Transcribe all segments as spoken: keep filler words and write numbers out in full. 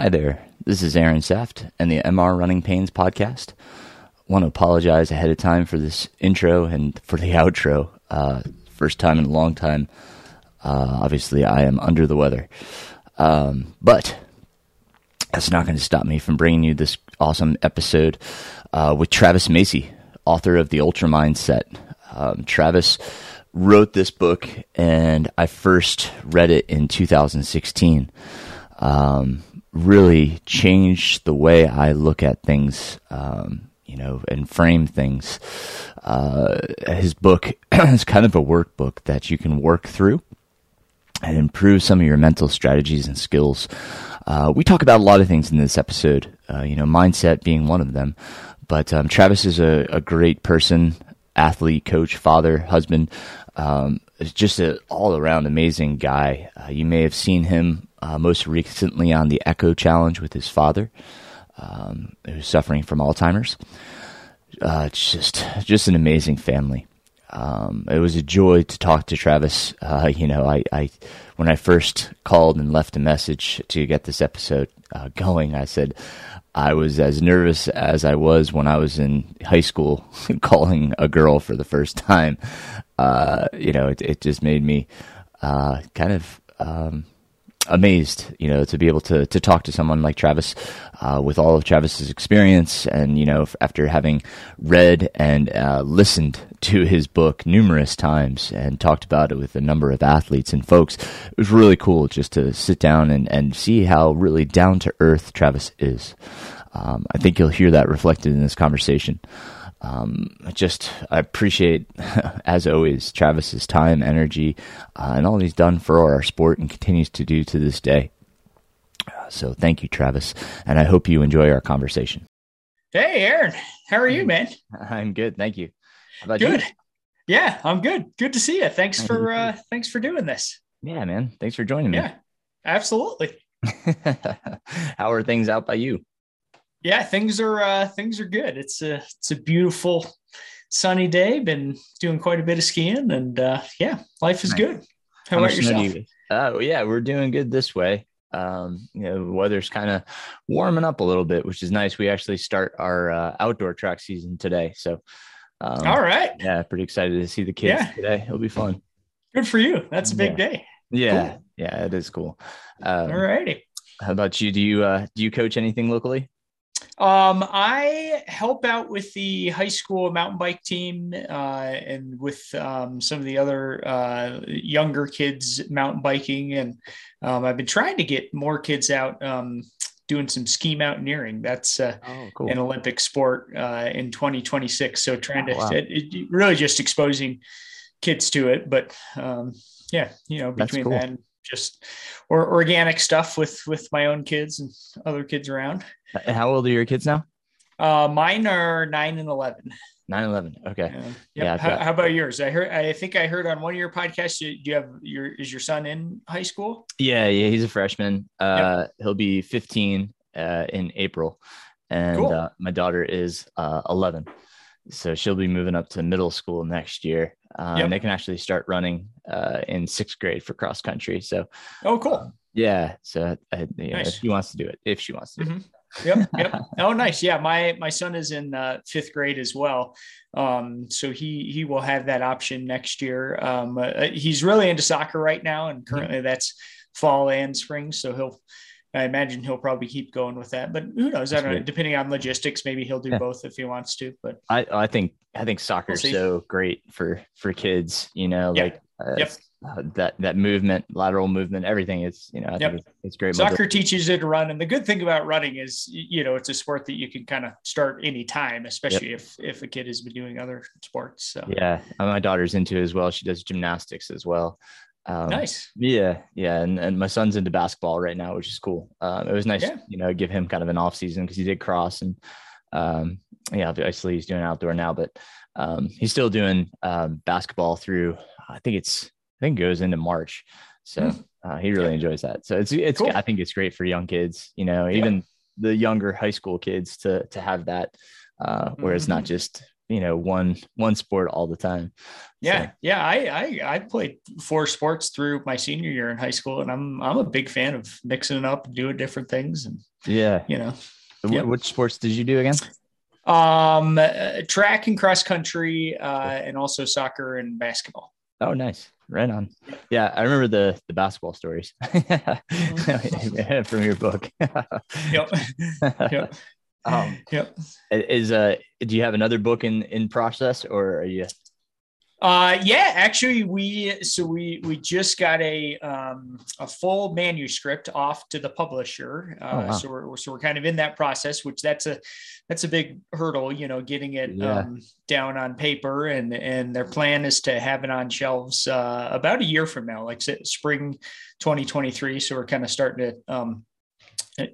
Hi there, this is Aaron Saft and the M R Running Pains podcast. I want to apologize ahead of time for this intro and for the outro. Uh, first time in a long time. Uh, obviously, I am under the weather. Um, but that's not going to stop me from bringing you this awesome episode uh, with Travis Macy, author of The Ultra Mindset. Um, Travis wrote this book, and I first read it in two thousand sixteen. Um, really changed the way I look at things, um, you know, and frame things. Uh, his book is kind of a workbook that you can work through and improve some of your mental strategies and skills. Uh, we talk about a lot of things in this episode, uh, you know, mindset being one of them. But um, Travis is a, a great person, athlete, coach, father, husband, um, just an all-around amazing guy. Uh, you may have seen him Uh, most recently on the Eco-Challenge with his father, um, who's suffering from Alzheimer's. Uh, it's just, just an amazing family. Um, it was a joy to talk to Travis. Uh, you know, I, I, when I first called and left a message to get this episode uh, going, I said I was as nervous as I was when I was in high school calling a girl for the first time. Uh, you know, it, it just made me uh, kind of... Um, amazed, you know, to be able to to talk to someone like Travis uh, with all of Travis's experience. And, you know, after having read and uh, listened to his book numerous times and talked about it with a number of athletes and folks, it was really cool just to sit down and, and see how really down-to-earth Travis is. Um, I think you'll hear that reflected in this conversation. Um, just, I appreciate, as always, Travis's time, energy, uh, and all he's done for our sport and continues to do to this day. Uh, so thank you, Travis, and I hope you enjoy our conversation. Hey, Aaron, how are you, man? I'm good. Thank you. How about good. You? Yeah, I'm good. Good to see you. Thanks for, uh, thanks for doing this. Yeah, man. Thanks for joining me. Yeah, absolutely. How are things out by you? Yeah, things are uh, things are good. It's a it's a beautiful sunny day. Been doing quite a bit of skiing, and uh, yeah, life is good. How, How about yourself? You? Uh, yeah, we're doing good this way. Um, you know, the weather's kind of warming up a little bit, which is nice. We actually start our uh, outdoor track season today, so um, all right. Yeah, pretty excited to see the kids yeah. today. It'll be fun. Good for you. That's a big yeah. day. Yeah, cool. yeah, it is cool. Um, all righty. How about you? Do you uh, do you coach anything locally? Um, I help out with the high school mountain bike team, uh, and with, um, some of the other, uh, younger kids mountain biking. And, um, I've been trying to get more kids out, um, doing some ski mountaineering. That's uh, oh, cool. an Olympic sport, uh, in twenty twenty-six. So trying to oh, wow. it, it, really just exposing kids to it, but, um, yeah, you know, between cool. that and just or organic stuff with, with my own kids and other kids around. And how old are your kids now? Uh, mine are nine and eleven. Nine and eleven. Okay. Uh, yep. Yeah. How, got... how about yours? I heard. I think I heard on one of your podcasts. You, you have your is your son in high school? Yeah. Yeah. He's a freshman. Uh, yep. He'll be fifteen uh, in April, and cool. uh, my daughter is uh, eleven, so she'll be moving up to middle school next year. Um, yep. They can actually start running uh, in sixth grade for cross country. So. Oh, cool. Um, yeah. So uh, you nice. know, if she wants to do it, if she wants to. Do mm-hmm. it. Yep. Yep. Oh, nice. Yeah. My, my son is in uh, fifth grade as well. Um, so he, he will have that option next year. Um, uh, he's really into soccer right now, and currently that's fall and spring. So he'll, I imagine he'll probably keep going with that, but who knows? I don't know. Depending on logistics, maybe he'll do yeah. both if he wants to, but I, I think, I think soccer is we'll so great for, for kids, you know, yeah. like uh, yep. Uh, that that movement, lateral movement, everything is, you know, I yep. think it's, it's great. Soccer teaches you to run, and the good thing about running is, you know, it's a sport that you can kind of start anytime, especially yep. if if a kid has been doing other sports. So yeah, my daughter's into it as well. She does gymnastics as well. Um, nice. Yeah, yeah, and and my son's into basketball right now, which is cool. Um, it was nice, yeah. you know, give him kind of an off season because he did cross, and um, yeah, obviously he's doing outdoor now, but um, he's still doing um, basketball through. I think it's. I think it goes into March. So uh, he really yeah. enjoys that. So it's, it's, cool. I think it's great for young kids, you know, even yeah. the younger high school kids to, to have that, uh, where mm-hmm. it's not just you know, one, one sport all the time. Yeah. So. Yeah. I, I, I played four sports through my senior year in high school, and I'm, I'm a big fan of mixing it up and doing different things. And yeah, you know, what, yeah. Which sports did you do again? Um, uh, track and cross country, uh, and also soccer and basketball. Oh, nice. Right on. Yeah. I remember the, the basketball stories from your book. Yep. Yep. Um, yep. Is, uh, do you have another book in, in process, or are you? Uh, yeah, actually we, so we, we just got a, um, a full manuscript off to the publisher. Uh, oh, wow. so we're, so we're kind of in that process, which that's a, that's a big hurdle, you know, getting it, yeah. um, down on paper, and, and their plan is to have it on shelves, uh, about a year from now, like spring twenty twenty-three. So we're kind of starting to, um,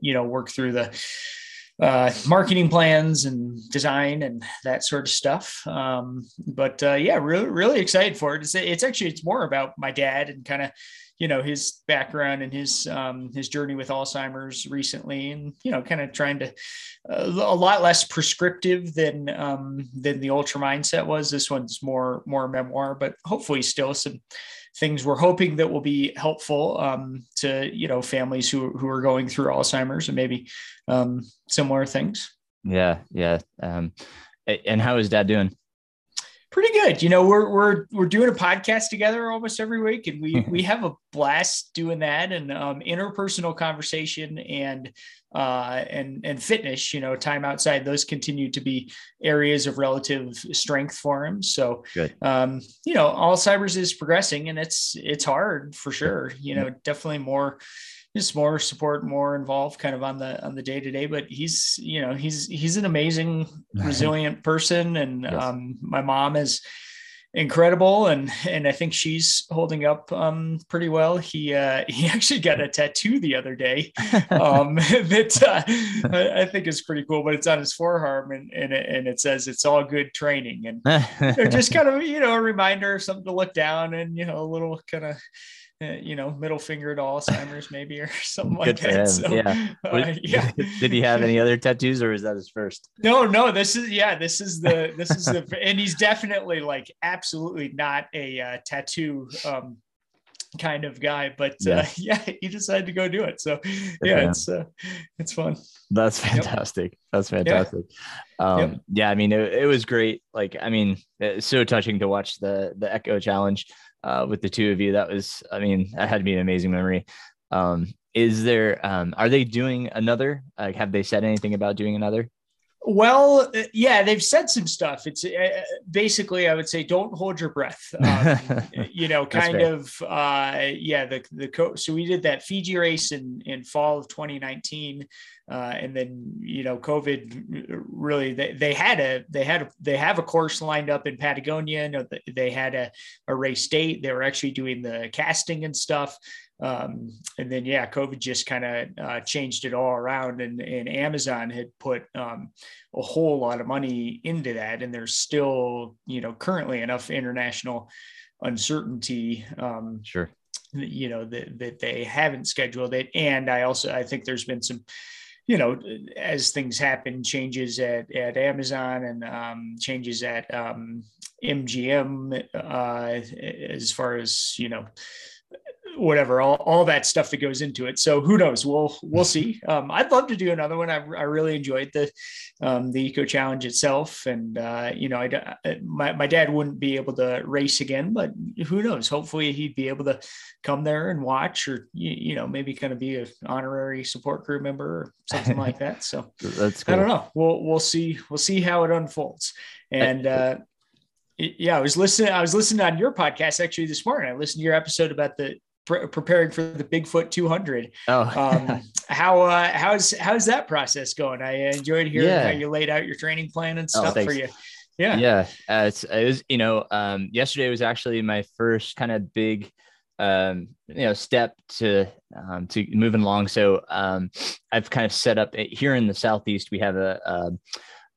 you know, work through the, uh, marketing plans and design and that sort of stuff. Um, but, uh, yeah, really, really excited for it. It's, it's actually, it's more about my dad and kind of, you know, his background and his, um, his journey with Alzheimer's recently, and, you know, kind of trying to, uh, a lot less prescriptive than, um, than the Ultra Mindset was. This one's more, more memoir, but hopefully still some things we're hoping that will be helpful, um, to, you know, families who, who are going through Alzheimer's and maybe, um, similar things. Yeah. Yeah. Um, and how is dad doing? Pretty good. You know, we're, we're, we're doing a podcast together almost every week, and we, we have a blast doing that, and, um, interpersonal conversation and, uh, and, and fitness, you know, time outside, those continue to be areas of relative strength for him. So, good. um, you know, Alzheimer's is progressing, and it's, it's hard for sure. You know, definitely more, just more support, more involved kind of on the, on the day to day, but he's, you know, he's, he's an amazing, resilient person. And, yes. um, my mom is incredible. And, and I think she's holding up, um, pretty well. He, uh, he actually got a tattoo the other day, um, that uh, I, I think is pretty cool, but it's on his forearm, and, and, it, and it says, "It's all good training." And you know, just kind of, you know, a reminder of something to look down, and, you know, a little kind of, you know, middle finger to Alzheimer's maybe, or something like that. So, yeah. Uh, yeah. Did he have any other tattoos, or is that his first? No, no, this is, yeah, this is the, this is the, and he's definitely like, absolutely not a uh, tattoo um, kind of guy, but yeah. Uh, yeah, he decided to go do it. So yeah, yeah. it's, uh, it's fun. That's fantastic. Yep. That's fantastic. Yeah. Um, yep. yeah, I mean, it, it was great. Like, I mean, it's so touching to watch the, the Eco-Challenge. Uh, with the two of you, that was, I mean, that had to be an amazing memory. Um, is there, um, are they doing another, like, uh, have they said anything about doing another? Well, yeah, they've said some stuff. It's uh, basically, I would say, don't hold your breath, um, you know, kind of, uh, yeah, the, the co- so we did that Fiji race in, in fall of twenty nineteen. Uh, and then, you know, COVID really, they, they had a, they had, a, they have a course lined up in Patagonia. You know, they had a, a race date. They were actually doing the casting and stuff. Um, and then, yeah, COVID just kind of uh, changed it all around, and, and Amazon had put um, a whole lot of money into that. And there's still, you know, currently enough international uncertainty, um, sure, you know, that, that they haven't scheduled it. And I also, I think there's been some, you know, as things happen, changes at, at Amazon and um, changes at um, M G M, uh, as far as, you know, whatever, all, all that stuff that goes into it. So who knows? We'll, we'll see. Um, I'd love to do another one. I, I really enjoyed the, um, the Eco-Challenge itself. And, uh, you know, I, my, my dad wouldn't be able to race again, but who knows? Hopefully he'd be able to come there and watch, or, you, you know, maybe kind of be an honorary support crew member or something like that. So that's cool. I don't know. We'll, we'll see, we'll see how it unfolds. And, uh, yeah, I was listening, I was listening on your podcast actually this morning. I listened to your episode about the, preparing for the Bigfoot two hundred. Oh, um, how, uh, how's, how's that process going? I enjoyed hearing yeah. how you laid out your training plan and stuff oh, for you. Yeah. Yeah. Uh, it's, it was, you know, um, yesterday was actually my first kind of big, um, you know, step to, um, to moving along. So, um, I've kind of set up here in the Southeast, we have a,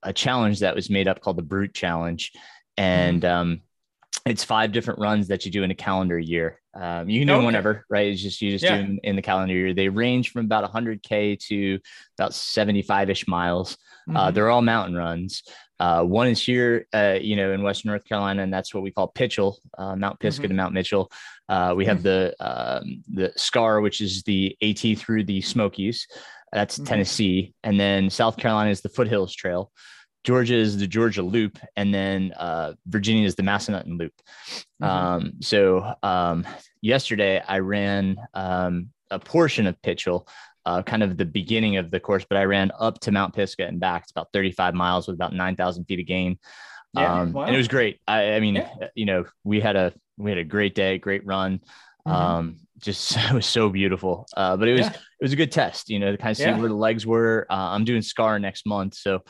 a, a challenge that was made up called the Brute Challenge. And, mm-hmm. um, it's five different runs that you do in a calendar year. Um, you can do okay. them whenever, right? It's just, you just yeah. do them in the calendar year. They range from about a hundred K to about seventy-five ish miles. Mm-hmm. Uh, they're all mountain runs. Uh, one is here, uh, you know, in Western North Carolina, and that's what we call Pitchell, uh, Mount Pisgah mm-hmm. to Mount Mitchell. Uh, we have mm-hmm. the um, the SCAR, which is the AT through the Smokies. That's mm-hmm. Tennessee. And then South Carolina is the Foothills Trail. Georgia is the Georgia loop. And then uh, Virginia is the Massanutten loop. Mm-hmm. Um, so um, yesterday I ran um, a portion of Pitchell, Uh, kind of the beginning of the course, but I ran up to Mount Pisgah and back. It's about thirty-five miles with about nine thousand feet of gain. Yeah, um, wow. And it was great. I, I mean, yeah. you know, we had a, we had a great day, great run. Mm-hmm. Um, just, it was so beautiful. Uh, but it was, yeah. it was a good test, you know, to kind of see yeah. where the legs were. Uh, I'm doing SCAR next month. So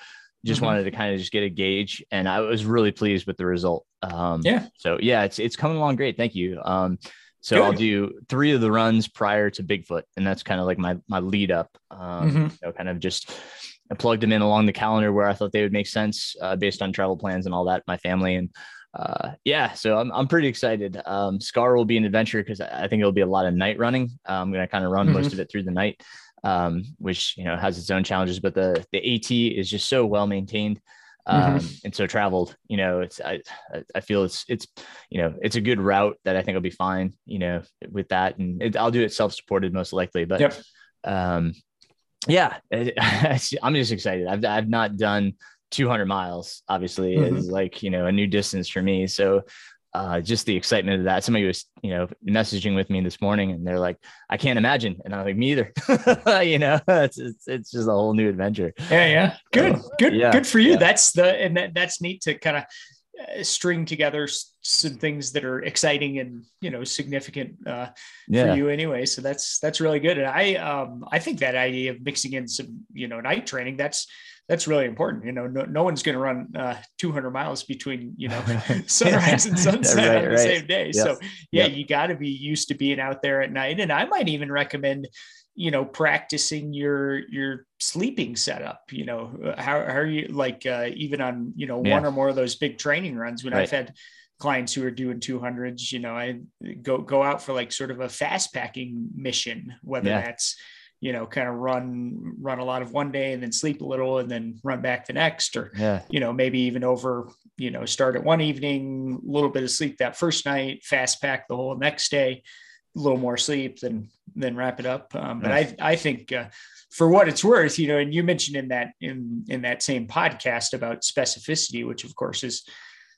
just mm-hmm. wanted to kind of just get a gauge, and I was really pleased with the result. Um, yeah. So yeah, it's, it's coming along great. Thank you. Um, So Good. I'll do three of the runs prior to Bigfoot. And that's kind of like my, my lead up, um, mm-hmm. you know, kind of just I plugged them in along the calendar where I thought they would make sense uh, based on travel plans and all that, my family. And uh, yeah, so I'm, I'm pretty excited. Um, SCAR will be an adventure because I think it'll be a lot of night running. I'm going to kind of run mm-hmm. most of it through the night, um, which, you know, has its own challenges, but the, the AT is just so well maintained. Um, mm-hmm. and so traveled, you know, it's, I, I feel it's, it's, you know, it's a good route that I think will be fine, you know, with that. And it, I'll do it self-supported most likely, but, yep. um, yeah, I'm just excited. I've, I've not done two hundred miles, obviously mm-hmm. is like, you know, a new distance for me. So, uh, just the excitement of that. Somebody was, you know, messaging with me this morning and they're like, I can't imagine. And I'm like, me either, you know, it's, it's, it's just a whole new adventure. Yeah. Yeah. Good, so, good, yeah, good for you. Yeah. That's the, and that, that's neat to kind of uh, string together some things that are exciting and, you know, significant, uh, yeah. for you anyway. So that's, that's really good. And I, um, I think that idea of mixing in some, you know, night training, that's, that's really important. You know, no, no one's going to run uh, two hundred miles between, you know, sunrise and sunset yeah, right, on the right. same day. Yep. So yeah, yep. you got to be used to being out there at night. And I might even recommend, you know, practicing your, your sleeping setup, you know, how, how are you like uh, even on, you know, yeah. one or more of those big training runs when right. I've had clients who are doing two hundreds, you know, I go, go out for like sort of a fast packing mission, whether yeah. that's, you know, kind of run, run a lot of one day and then sleep a little and then run back the next, or, yeah. you know, maybe even over, you know, start at one evening, a little bit of sleep that first night, fast pack the whole next day, a little more sleep, then, then wrap it up. Um, but nice. I, I think uh, for what it's worth, you know, and you mentioned in that, in, in that same podcast about specificity, which of course is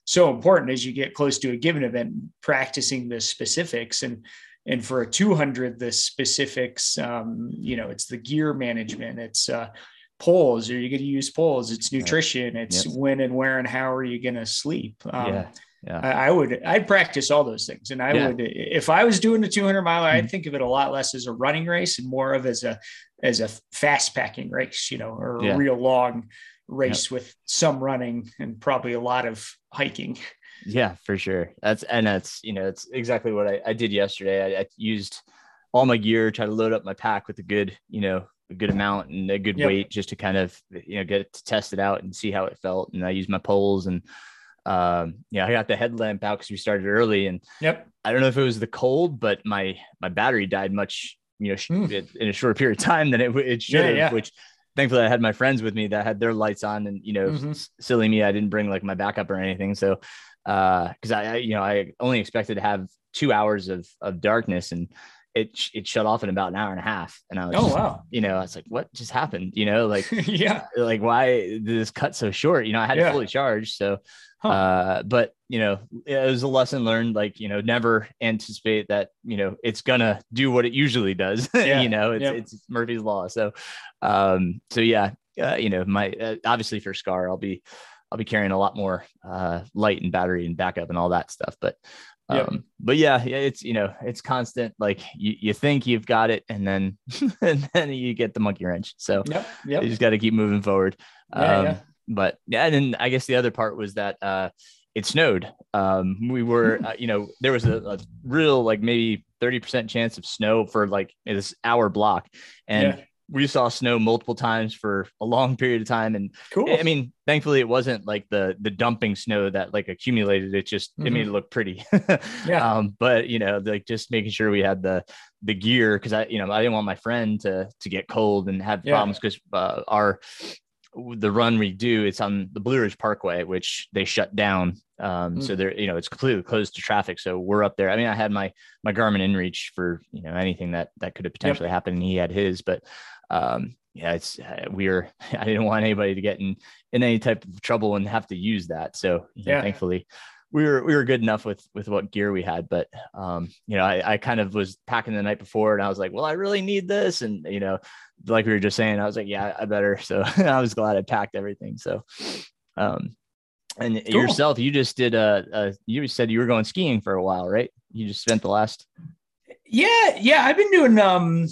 so important as you get close to a given event, practicing the specifics. And, And for a two hundred, the specifics, um, you know, it's the gear management, it's uh, poles, are you going to use poles? It's nutrition, it's yep. when and where and how are you going to sleep? Um, yeah. Yeah. I, I would, I'd practice all those things. And I yeah. would, if I was doing a two hundred miler, mm-hmm. I'd think of it a lot less as a running race and more of as a, as a fast packing race, you know, or yeah. a real long race yep. with some running and probably a lot of hiking. Yeah, for sure. That's, and that's, you know, it's exactly what I, I did yesterday. I, I used all my gear, try to load up my pack with a good, you know, a good amount and a good yep. weight just to kind of, you know, get it to test it out and see how it felt. And I used my poles and, um, yeah, I got the headlamp out cause we started early and yep. I don't know if it was the cold, but my, my battery died much, you know, mm. in a short period of time than it, it should yeah, have, yeah. which thankfully I had my friends with me that had their lights on and, you know, mm-hmm. silly me, I didn't bring like my backup or anything. So, uh, cause I, I, you know, I only expected to have two hours of, of darkness and it, it shut off in about an hour and a half. And I was, oh, just, wow. you know, I was like, what just happened? You know, like, yeah, like why did this cut so short? You know, I had yeah. it fully charged. So, huh. uh, but you know, it was a lesson learned, like, you know, never anticipate that, you know, it's gonna do what it usually does, yeah. you know, it's, yep. it's Murphy's law. So, um, so yeah, uh, you know, my, uh, obviously for SCAR, I'll be, I'll be carrying a lot more uh, light and battery and backup and all that stuff. But, um, yep. but yeah, it's, you know, it's constant. Like you, you think you've got it and then, and then you get the monkey wrench. So yep, yep. you just got to keep moving forward. Yeah, um, yeah. But yeah. And then I guess the other part was that uh, it snowed. Um, we were, uh, you know, there was a, a real, like maybe thirty percent chance of snow for like this hour block. And yeah. we saw snow multiple times for a long period of time. And cool. I mean, thankfully it wasn't like the, the dumping snow that like accumulated. It just, mm-hmm. it made it look pretty, yeah. um, but you know, like just making sure we had the, the gear. Cause I, you know, I didn't want my friend to, to get cold and have yeah. problems because uh, our, the run we do, it's on the Blue Ridge Parkway, which they shut down. Um, mm. So they're, you know, it's completely closed to traffic. So we're up there. I mean, I had my, my Garmin InReach for, you know, anything that, that could have potentially yep. happened, and he had his, but, um, yeah, it's, uh, we were, I didn't want anybody to get in, in any type of trouble and have to use that. So yeah, know, thankfully we were, we were good enough with, with what gear we had, but, um, you know, I, I kind of was packing the night before, and I was like, well, I really need this. And, you know, like we were just saying, I was like, yeah, I better. So I was glad I packed everything. So, um, and cool. yourself, you just did a, a, you said you were going skiing for a while, right? You just spent the last. Yeah. Yeah. I've been doing, um,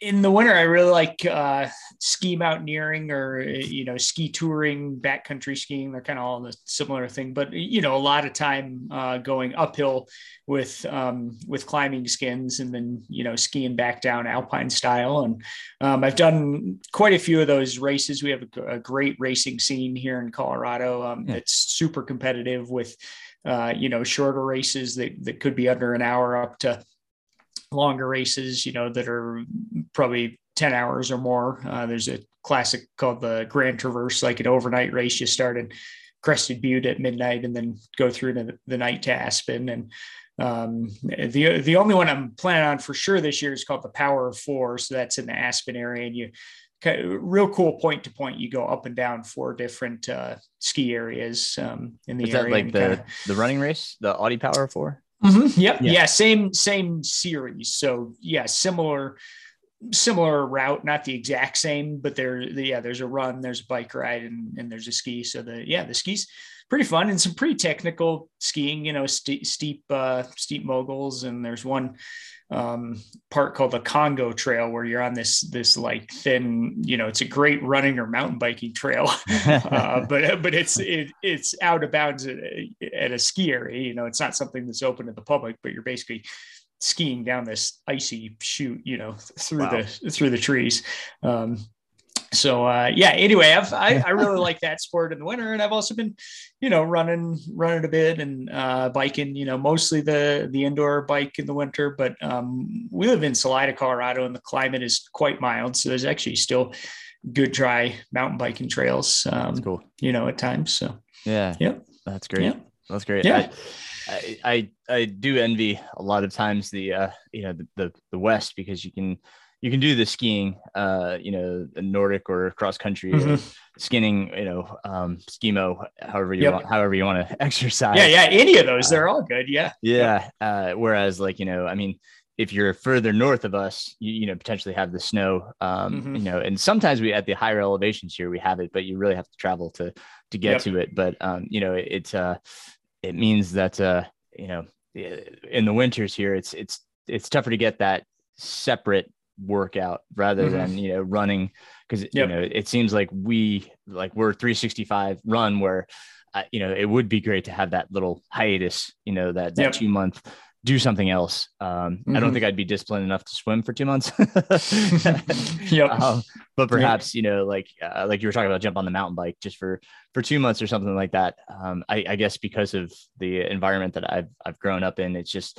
in the winter, I really like, uh, ski mountaineering, or, you know, ski touring, backcountry skiing. They're kind of all the similar thing, but, you know, a lot of time, uh, going uphill with, um, with climbing skins, and then, you know, skiing back down alpine style. And, um, I've done quite a few of those races. We have a, a great racing scene here in Colorado. Um, yeah. It's super competitive with, uh, you know, shorter races that, that could be under an hour up to longer races, you know, that are probably ten hours or more. Uh, there's a classic called the Grand Traverse, like an overnight race. You start in Crested Butte at midnight and then go through the, the night to Aspen. And um, the, the only one I'm planning on for sure this year is called the Power of Four. So that's in the Aspen area. And you real cool point to point, you go up and down four different uh, ski areas um, in the is area. Is that like the, kinda... the running race, the Audi Power of Four? Mm-hmm. Yep. Yeah. yeah. Same, same series. So yeah, similar, similar route, not the exact same, but there, yeah, there's a run, there's a bike ride, and, and there's a ski. So the, yeah, the ski's pretty fun, and some pretty technical skiing, you know, st- steep, uh, steep moguls. And there's one um, part called the Congo Trail, where you're on this, this like thin, you know, it's a great running or mountain biking trail, uh, but, but it's, it, it's out of bounds at a, at a ski area. You know, it's not something that's open to the public, but you're basically skiing down this icy chute, you know, through wow. the, through the trees. Um, So, uh, yeah, anyway, I've, I, I really like that sport in the winter, and I've also been, you know, running, running a bit and, uh, biking, you know, mostly the, the indoor bike in the winter, but, um, we live in Salida, Colorado, and the climate is quite mild. So there's actually still good, dry mountain biking trails, um, cool. you know, at times. So, yeah, yeah, that's great. Yeah. That's great. Yeah. I, I, I do envy a lot of times the, uh, you know, the, the, the West, because you can, you can do the skiing, uh, you know, Nordic or cross country mm-hmm. or skinning, you know, um, skimo, however you yep. want, however you want to exercise. Yeah. Yeah. Any of those, uh, they're all good. Yeah. Yeah. Yep. Uh, whereas like, you know, I mean, if you're further north of us, you, you know, potentially have the snow, um, mm-hmm. you know, and sometimes we, at the higher elevations here, we have it, but you really have to travel to, to get yep. to it. But, um, you know, it, it, uh, it means that, uh, you know, in the winters here, it's, it's, it's tougher to get that separate workout rather mm-hmm. than, you know, running, because yep. you know, it seems like we like we're three sixty-five run, where uh, you know, it would be great to have that little hiatus, you know, that, that yep. two month, do something else. um mm-hmm. I don't think I'd be disciplined enough to swim for two months. yep. um, but perhaps yep. you know, like uh, like you were talking about, jump on the mountain bike just for for two months or something like that. um I, I guess because of the environment that I've I've grown up in, it's just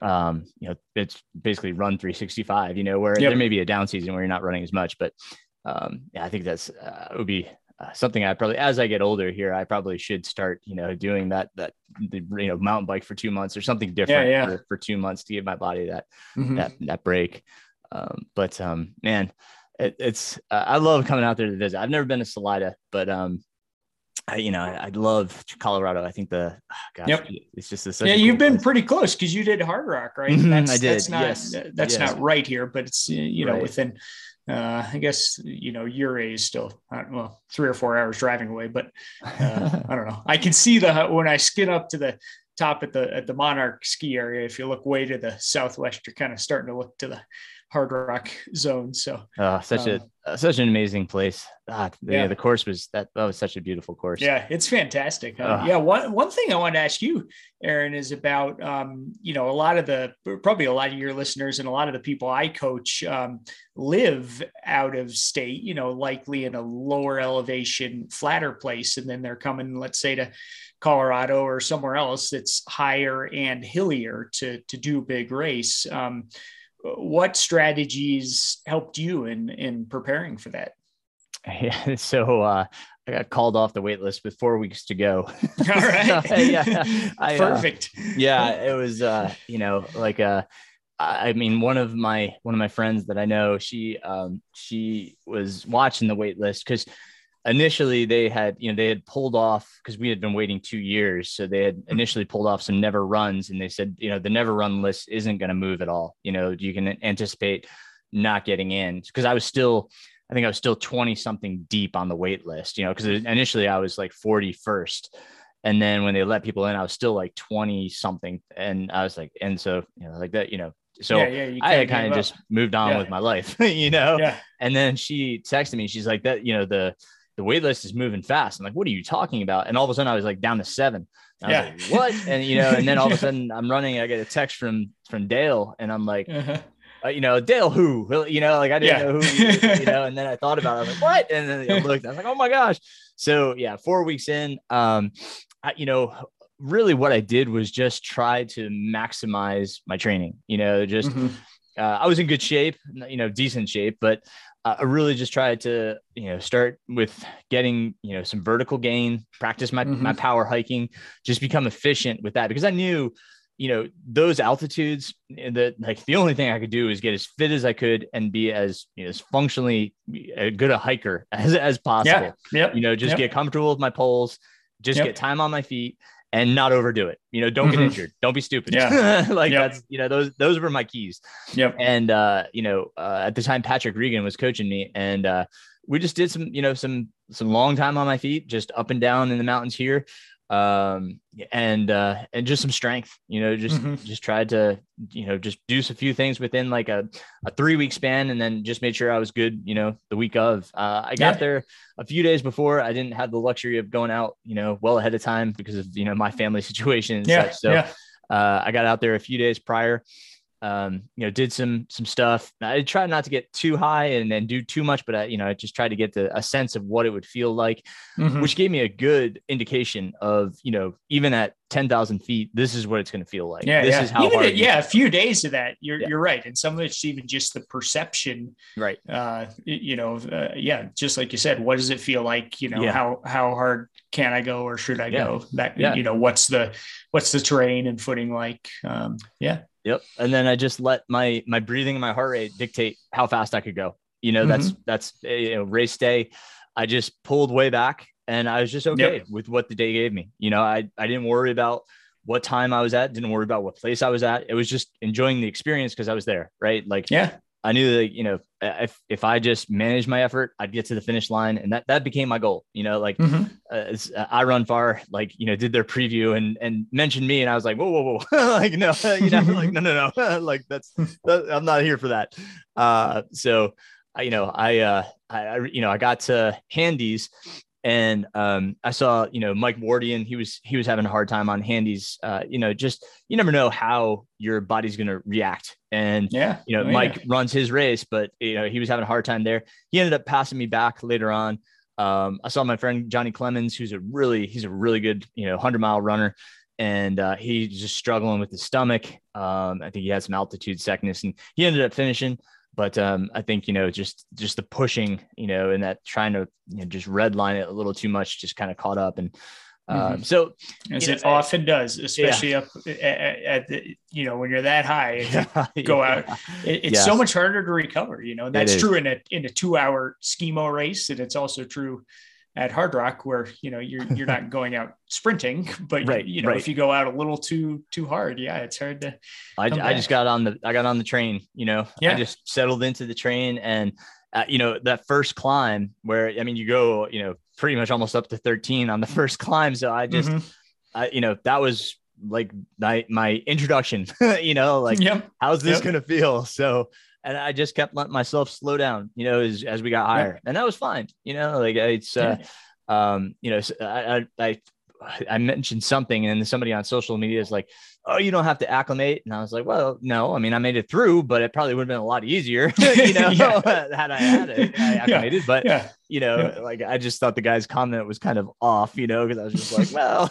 um you know, it's basically run three sixty-five, you know, where yep. there may be a down season where you're not running as much, but um yeah, I think that's uh, it would be uh, something I probably, as I get older here, I probably should start, you know, doing that that the, you know, mountain bike for two months or something different yeah, yeah. For, for two months to give my body that mm-hmm. that that break. Um but um man, it, it's uh, I love coming out there to visit. I've never been to Salida, but um I, you know, I, I love Colorado. I think the, oh gosh, yep. it's just this. Yeah, you've cool been place. Pretty close, because you did Hard Rock, right? That's, I did. That's not, yes. that's yes. not right here, but it's, you know, right. within, uh, I guess, you know, Euray is still, uh, well, three or four hours driving away, but uh, I don't know. I can see the, when I skid up to the top at the, at the Monarch ski area, if you look way to the southwest, you're kind of starting to look to the Hard Rock zone. So uh, such um, a such an amazing place. Ah, the, yeah. the course was that, that was such a beautiful course. Yeah, it's fantastic. Huh? Uh, yeah, one one thing I wanted to ask you, Aaron, is about um, you know, a lot of the probably a lot of your listeners and a lot of the people I coach um, live out of state, you know, likely in a lower elevation, flatter place, and then they're coming, let's say, to Colorado or somewhere else that's higher and hillier to to do a big race. Um, What strategies helped you in, in preparing for that? Yeah, so uh, I got called off the wait list with four weeks to go. All right. So, yeah, I, perfect. Uh, yeah, it was, uh, you know, like, uh, I mean, one of my, one of my friends that I know, she, um, she was watching the wait list because initially they had, you know, they had pulled off because we had been waiting two years. So they had initially pulled off some never runs, and they said, you know, the never run list isn't going to move at all. You know, you can anticipate not getting in, because I was still, I think I was still twenty something deep on the wait list, you know, because initially I was like forty-first. And then when they let people in, I was still like twenty something. And I was like, and so, you know, like that, you know, so yeah, yeah, I had kind of just moved on yeah. with my life, you know? Yeah. And then she texted me, she's like, that, you know, the, the wait list is moving fast. I'm like, what are you talking about? And all of a sudden I was like down to seven. I yeah. was like, what? And, you know, and then all of a sudden I'm running, I get a text from, from Dale, and I'm like, uh-huh. Uh, you know, Dale, who, you know, like I didn't yeah. know who, you know, and then I thought about it. I was like, what? And then I looked, I was like, oh my gosh. So yeah, four weeks in, um, I, you know, really what I did was just try to maximize my training, you know, just, mm-hmm. uh, I was in good shape, you know, decent shape, but uh, I really just tried to, you know, start with getting, you know, some vertical gain, practice my, mm-hmm. my power hiking, just become efficient with that, because I knew, you know, those altitudes, that like the only thing I could do is get as fit as I could and be as, you know, as functionally good a hiker as, as possible, yeah. yep. you know, just yep. get comfortable with my poles, just yep. get time on my feet and not overdo it. You know, don't mm-hmm. get injured. Don't be stupid. Yeah. like yep. that's, you know, those, those were my keys. Yep. And, uh, you know, uh, at the time Patrick Regan was coaching me, and, uh, we just did some, you know, some, some long time on my feet, just up and down in the mountains here. Um, and, uh, and just some strength, you know, just, mm-hmm. just tried to, you know, just do a few things within like a, a three week span, and then just made sure I was good, you know, the week of, uh, I got yeah. there a few days before. I didn't have the luxury of going out, you know, well ahead of time because of, you know, my family situation. And yeah. such. So, yeah. uh, I got out there a few days prior, um, you know, did some, some stuff. I tried not to get too high and then do too much, but I, you know, I just tried to get the, a sense of what it would feel like, mm-hmm. which gave me a good indication of, you know, even at ten thousand feet, this is what it's going to feel like. Yeah, this yeah. is how even hard. A, yeah. A few days of that. You're, yeah. you're right. And some of it's even just the perception, right. Uh, you know, uh, yeah. Just like you said, what does it feel like? You know, yeah. how, how hard can I go, or should I yeah. go that, yeah. you know, what's the, what's the terrain and footing like? Um, yeah. Yep. And then I just let my, my breathing and my heart rate dictate how fast I could go. You know, that's, mm-hmm. that's you know, race day. I just pulled way back, and I was just okay yep. with what the day gave me. You know, I, I didn't worry about what time I was at. Didn't worry about what place I was at. It was just enjoying the experience, 'cause I was there. Right. Like, yeah, I knew that, you know, if, if I just managed my effort, I'd get to the finish line. And that, that became my goal, you know, like mm-hmm. uh, I Run Far, like, you know, did their preview and, and mentioned me. And I was like, whoa, whoa, whoa. like, no, you know, like, no, no, no. like that's, that, I'm not here for that. Uh, so I, you know, I, uh, I, I, you know, I got to Handy's, and um, I saw, you know, Mike Wardian, he was, he was having a hard time on Handy's, uh, you know, just, you never know how your body's going to react. And, yeah, you know, oh, Mike yeah. runs his race, but, you know, he was having a hard time there. He ended up passing me back later on. Um, I saw my friend, Johnny Clemens, who's a really, he's a really good, you know, hundred mile runner. And uh, he's just struggling with his stomach. Um, I think he had some altitude sickness, and he ended up finishing. But um, I think, you know, just just the pushing, you know, and that trying to you know, just redline it a little too much just kind of caught up. And um, mm-hmm. so as it know, often does, especially yeah. up at, at the, you know, when you're that high, yeah, you go yeah. out, it, it's yeah. so much harder to recover, you know, and that's true in a, in a two hour schemo race. And it's also true at Hard Rock, where, you know, you're, you're not going out sprinting, but right, you know, right. if you go out a little too, too hard, yeah, it's hard to, I, I just got on the, I got on the train, you know, yeah. I just settled into the train, and, uh, you know, that first climb where, I mean, you go, you know, pretty much almost up to thirteen on the first climb. So I just, mm-hmm. I, you know, that was like my, my introduction, you know, like, yep. how's this yep. going to feel? So, and I just kept letting myself slow down, you know, as, as we got higher, and that was fine. You know, like it's, uh, um, you know, I, I, I mentioned something, and somebody on social media is like, oh, you don't have to acclimate. And I was like, well, no, I mean, I made it through, but it probably would have been a lot easier, you know, yeah. had I had it, I acclimated, yeah. but yeah. you know, yeah. like, I just thought the guy's comment was kind of off, you know, 'cause I was just like, well,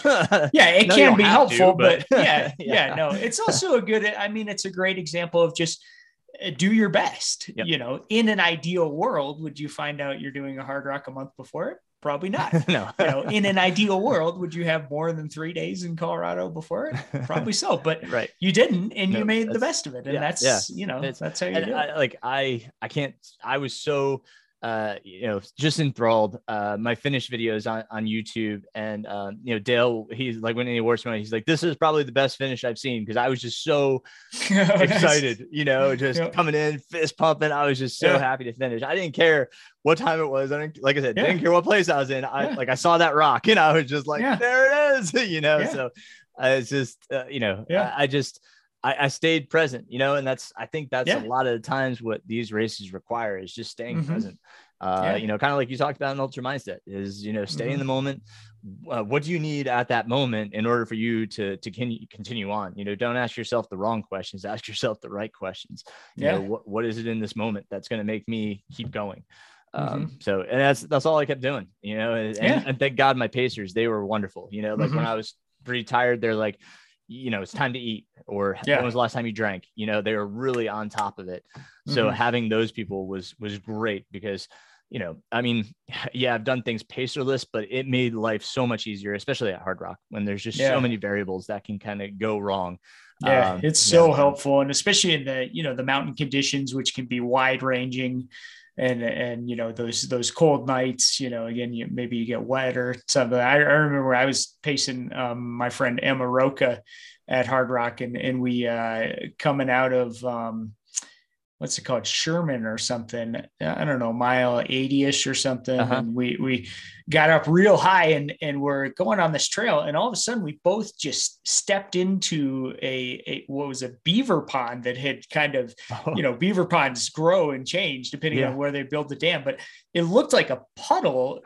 yeah, it no, can be helpful, to, but, but yeah, yeah, yeah, no, it's also a good, I mean, it's a great example of just, do your best. Yep. You know, in an ideal world, would you find out you're doing a hard rock a month before it? Probably not. No. You know, in an ideal world, would you have more than three days in Colorado before it? Probably so, but right. you didn't, and no, you made the best of it. And yeah, that's, yeah. you know, it's, that's how you do it. I, like I, I can't, I was so, uh, you know, just enthralled, uh, my finished videos on, on YouTube, and, um, you know, Dale, he's like, winning the awards, he's like, this is probably the best finish I've seen. Cause I was just so excited, you know, just yeah. coming in, fist pumping. I was just so yeah. happy to finish. I didn't care what time it was. I didn't, like I said, yeah. didn't care what place I was in. I yeah. like, I saw that rock and I was just like, yeah. there it is, you know? Yeah. So uh, it's just, uh, you know, yeah. I, I just, I, I stayed present, you know, and that's, I think that's yeah. a lot of the times what these races require is just staying mm-hmm. present. Uh, yeah. You know, kind of like you talked about in Ultra Mindset is, you know, stay mm-hmm. in the moment. Uh, what do you need at that moment in order for you to, to continue on? You know, don't ask yourself the wrong questions, ask yourself the right questions. You yeah. know, what, what is it in this moment that's going to make me keep going? Um, mm-hmm. so, and that's, that's all I kept doing, you know, and, yeah. and, and thank God my pacers, they were wonderful. You know, like mm-hmm. when I was pretty tired, they're like, you know, it's time to eat, or yeah. when was the last time you drank? You know, they were really on top of it. So mm-hmm. having those people was, was great because, you know, I mean, yeah, I've done things pacerless, but it made life so much easier, especially at Hard Rock when there's just yeah. so many variables that can kind of go wrong. Yeah. Um, it's so yeah. helpful. And especially in the, you know, the mountain conditions, which can be wide ranging. And, and, you know, those, those cold nights, you know, again, you, maybe you get wet or something. I, I remember I was pacing, um, my friend Emma Roca at Hard Rock, and, and we, uh, coming out of, um, what's it called? Sherman or something. I don't know, mile eighty ish or something. Uh-huh. And we, we got up real high, and, and we're going on this trail. And all of a sudden we both just stepped into a, a what was a beaver pond that had kind of, oh. you know, beaver ponds grow and change depending yeah. on where they build the dam, but it looked like a puddle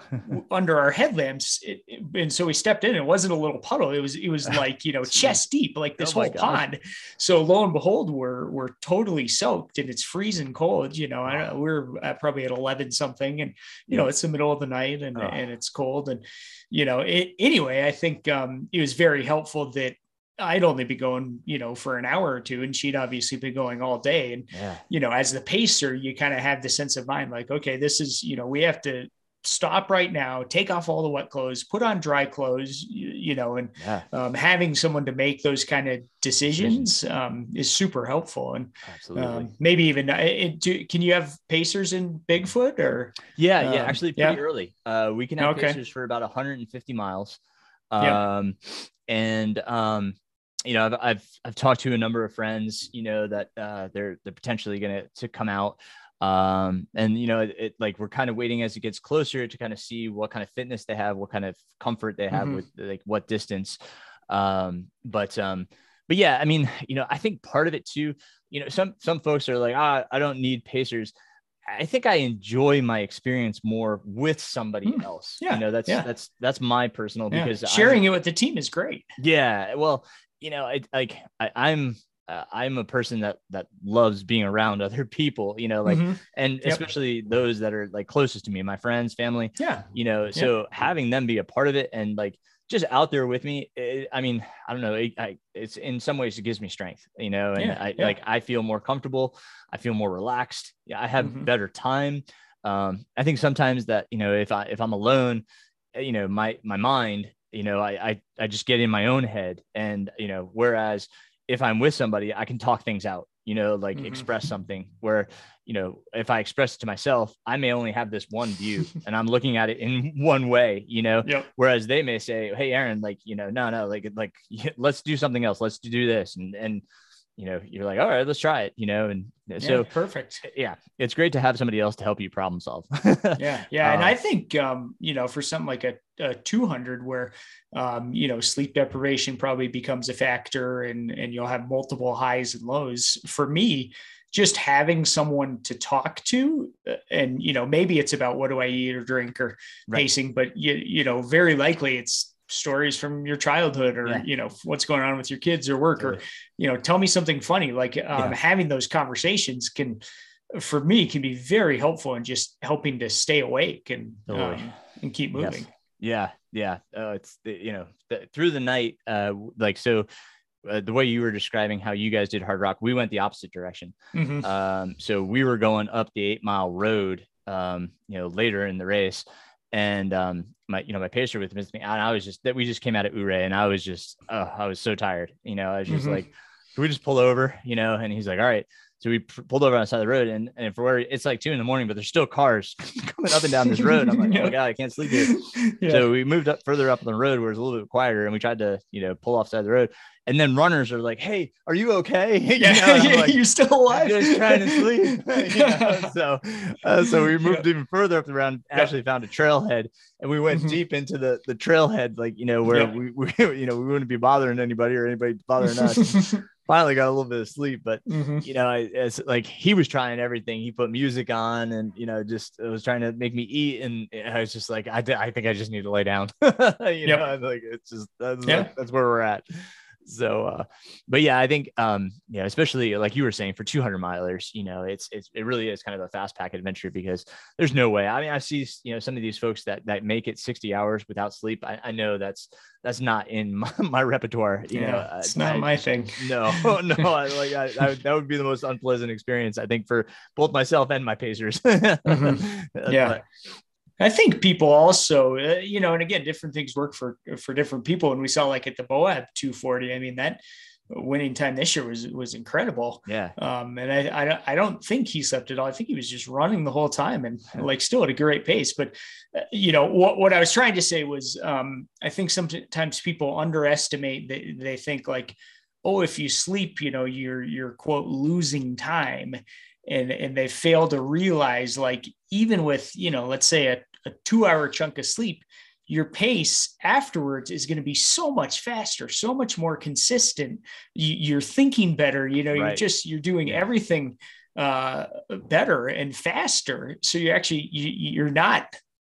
under our headlamps. It, it, and so we stepped in, and it wasn't a little puddle. It was, it was like, you know, chest deep, like this oh whole God. pond. So lo and behold, we're, we're totally soaked, and it's freezing cold. You know, I, we're at probably at eleven something, and you know, it's the middle of the night, and, oh. and it's cold, and you know, it, anyway, I think um, it was very helpful that I'd only be going, you know, for an hour or two, and she'd obviously be going all day. And, yeah. you know, as the pacer, you kind of have the sense of mind, like, okay, this is, you know, we have to stop right now, take off all the wet clothes, put on dry clothes, you, you know, and yeah. um, having someone to make those kind of decisions um, is super helpful. And absolutely. Uh, maybe even it, do, can you have pacers in Bigfoot or? Yeah. Um, yeah. Actually pretty yeah. early. Uh, we can have okay. pacers for about one hundred fifty miles. Um, yeah. And, um, you know, I've, I've, I've talked to a number of friends, you know, that, uh, they're, they're potentially going to, to come out. Um, and you know, it, it, like, we're kind of waiting as it gets closer to kind of see what kind of fitness they have, what kind of comfort they have mm-hmm. with like what distance. Um, but, um, but yeah, I mean, you know, I think part of it too, you know, some, some folks are like, ah, I don't need pacers. I think I enjoy my experience more with somebody mm, else. Yeah, you know, that's, yeah. that's, that's my personal, yeah. because sharing I'm, it with the team is great. Yeah. Well, you know, I, like I, I'm, uh, I'm a person that, that loves being around other people, you know, like, mm-hmm. and yep. especially those that are like closest to me, my friends, family, yeah, you know, so yeah. having them be a part of it and like just out there with me. It, I mean, I don't know. It, I, it's in some ways it gives me strength, you know, and yeah, I yeah. like, I feel more comfortable. I feel more relaxed. Yeah. I have mm-hmm. better time. Um, I think sometimes that, you know, if I, if I'm alone, you know, my, my mind, you know, I, I, I just get in my own head, and, you know, whereas if I'm with somebody, I can talk things out, you know, like mm-hmm. express something where, you know, if I express it to myself, I may only have this one view and I'm looking at it in one way, you know, yep. whereas they may say, hey, Aaron, like, you know, no, no, like, like, let's do something else. Let's do this. And, and, you know, you're like, all right, let's try it, you know? And so yeah, perfect. Yeah. It's great to have somebody else to help you problem solve. yeah. Yeah. And um, I think, um, you know, for something like a, a two hundred where, um, you know, sleep deprivation probably becomes a factor, and, and you'll have multiple highs and lows. For me, just having someone to talk to, and, you know, maybe it's about what do I eat or drink or right. pacing, but you, you know, very likely it's stories from your childhood, or, yeah. you know, what's going on with your kids or work, or, you know, tell me something funny. Like um, yeah. having those conversations can, for me, can be very helpful in just helping to stay awake and, totally. um, and keep moving. Yes. Yeah. Yeah. Uh, it's, you know, th- through the night, uh, like, so uh, the way you were describing how you guys did Hard Rock, we went the opposite direction. Mm-hmm. Um, so we were going up the eight mile road, um, you know, later in the race. And, um, my, you know, my pacer with me, and I was just that we just came out of Euray, and I was just, oh, I was so tired. You know, I was just mm-hmm. like, can we just pull over, you know? And he's like, all right. So we pulled over on the side of the road, and, and for where it's like two in the morning, but there's still cars coming up and down this road. I'm like, yeah. oh God, I can't sleep here. Yeah. So we moved up further up on the road where it's a little bit quieter, and we tried to, you know, pull off side of the road. And then runners are like, hey, are you okay? Yeah, you know, like, you're still alive. I'm just trying to sleep. You know? So, uh, so we moved yeah. even further up the round, actually yeah. found a trailhead, and we went mm-hmm. deep into the, the trailhead, like, you know, where yeah. we, we, you know, we wouldn't be bothering anybody or anybody bothering us. Finally got a little bit of sleep, but mm-hmm. you know, it's like he was trying everything. He put music on, and you know, just it was trying to make me eat, and I was just like, I, I think I just need to lay down. you yep. know, like it's just that's, yeah. like, that's where we're at. So, uh, but yeah, I think, um, you know, especially like you were saying for two hundred milers, you know, it's, it's, it really is kind of a fast pack adventure, because there's no way. I mean, I see, you know, some of these folks that, that make it sixty hours without sleep. I, I know that's, that's not in my, my repertoire, you yeah, know, it's I, not I, my thing. No, no, I, like I, I, that would be the most unpleasant experience, I think, for both myself and my pacers. mm-hmm. Yeah. But, I think people also, uh, you know, and again, different things work for, for different people. And we saw like at the Moab two forty, I mean, that winning time this year was, was incredible. Yeah. Um, and I, I, I don't think he slept at all. I think he was just running the whole time, and like still at a great pace. But, uh, you know, what, what I was trying to say was, um, I think sometimes people underestimate that they, they think like, oh, if you sleep, you know, you're, you're quote, losing time. And and they fail to realize, like, even with, you know, let's say a, a two hour chunk of sleep, your pace afterwards is going to be so much faster, so much more consistent. You, you're thinking better, you know, right. you're just, you're doing yeah. everything uh, better and faster. So you're actually, you, you're not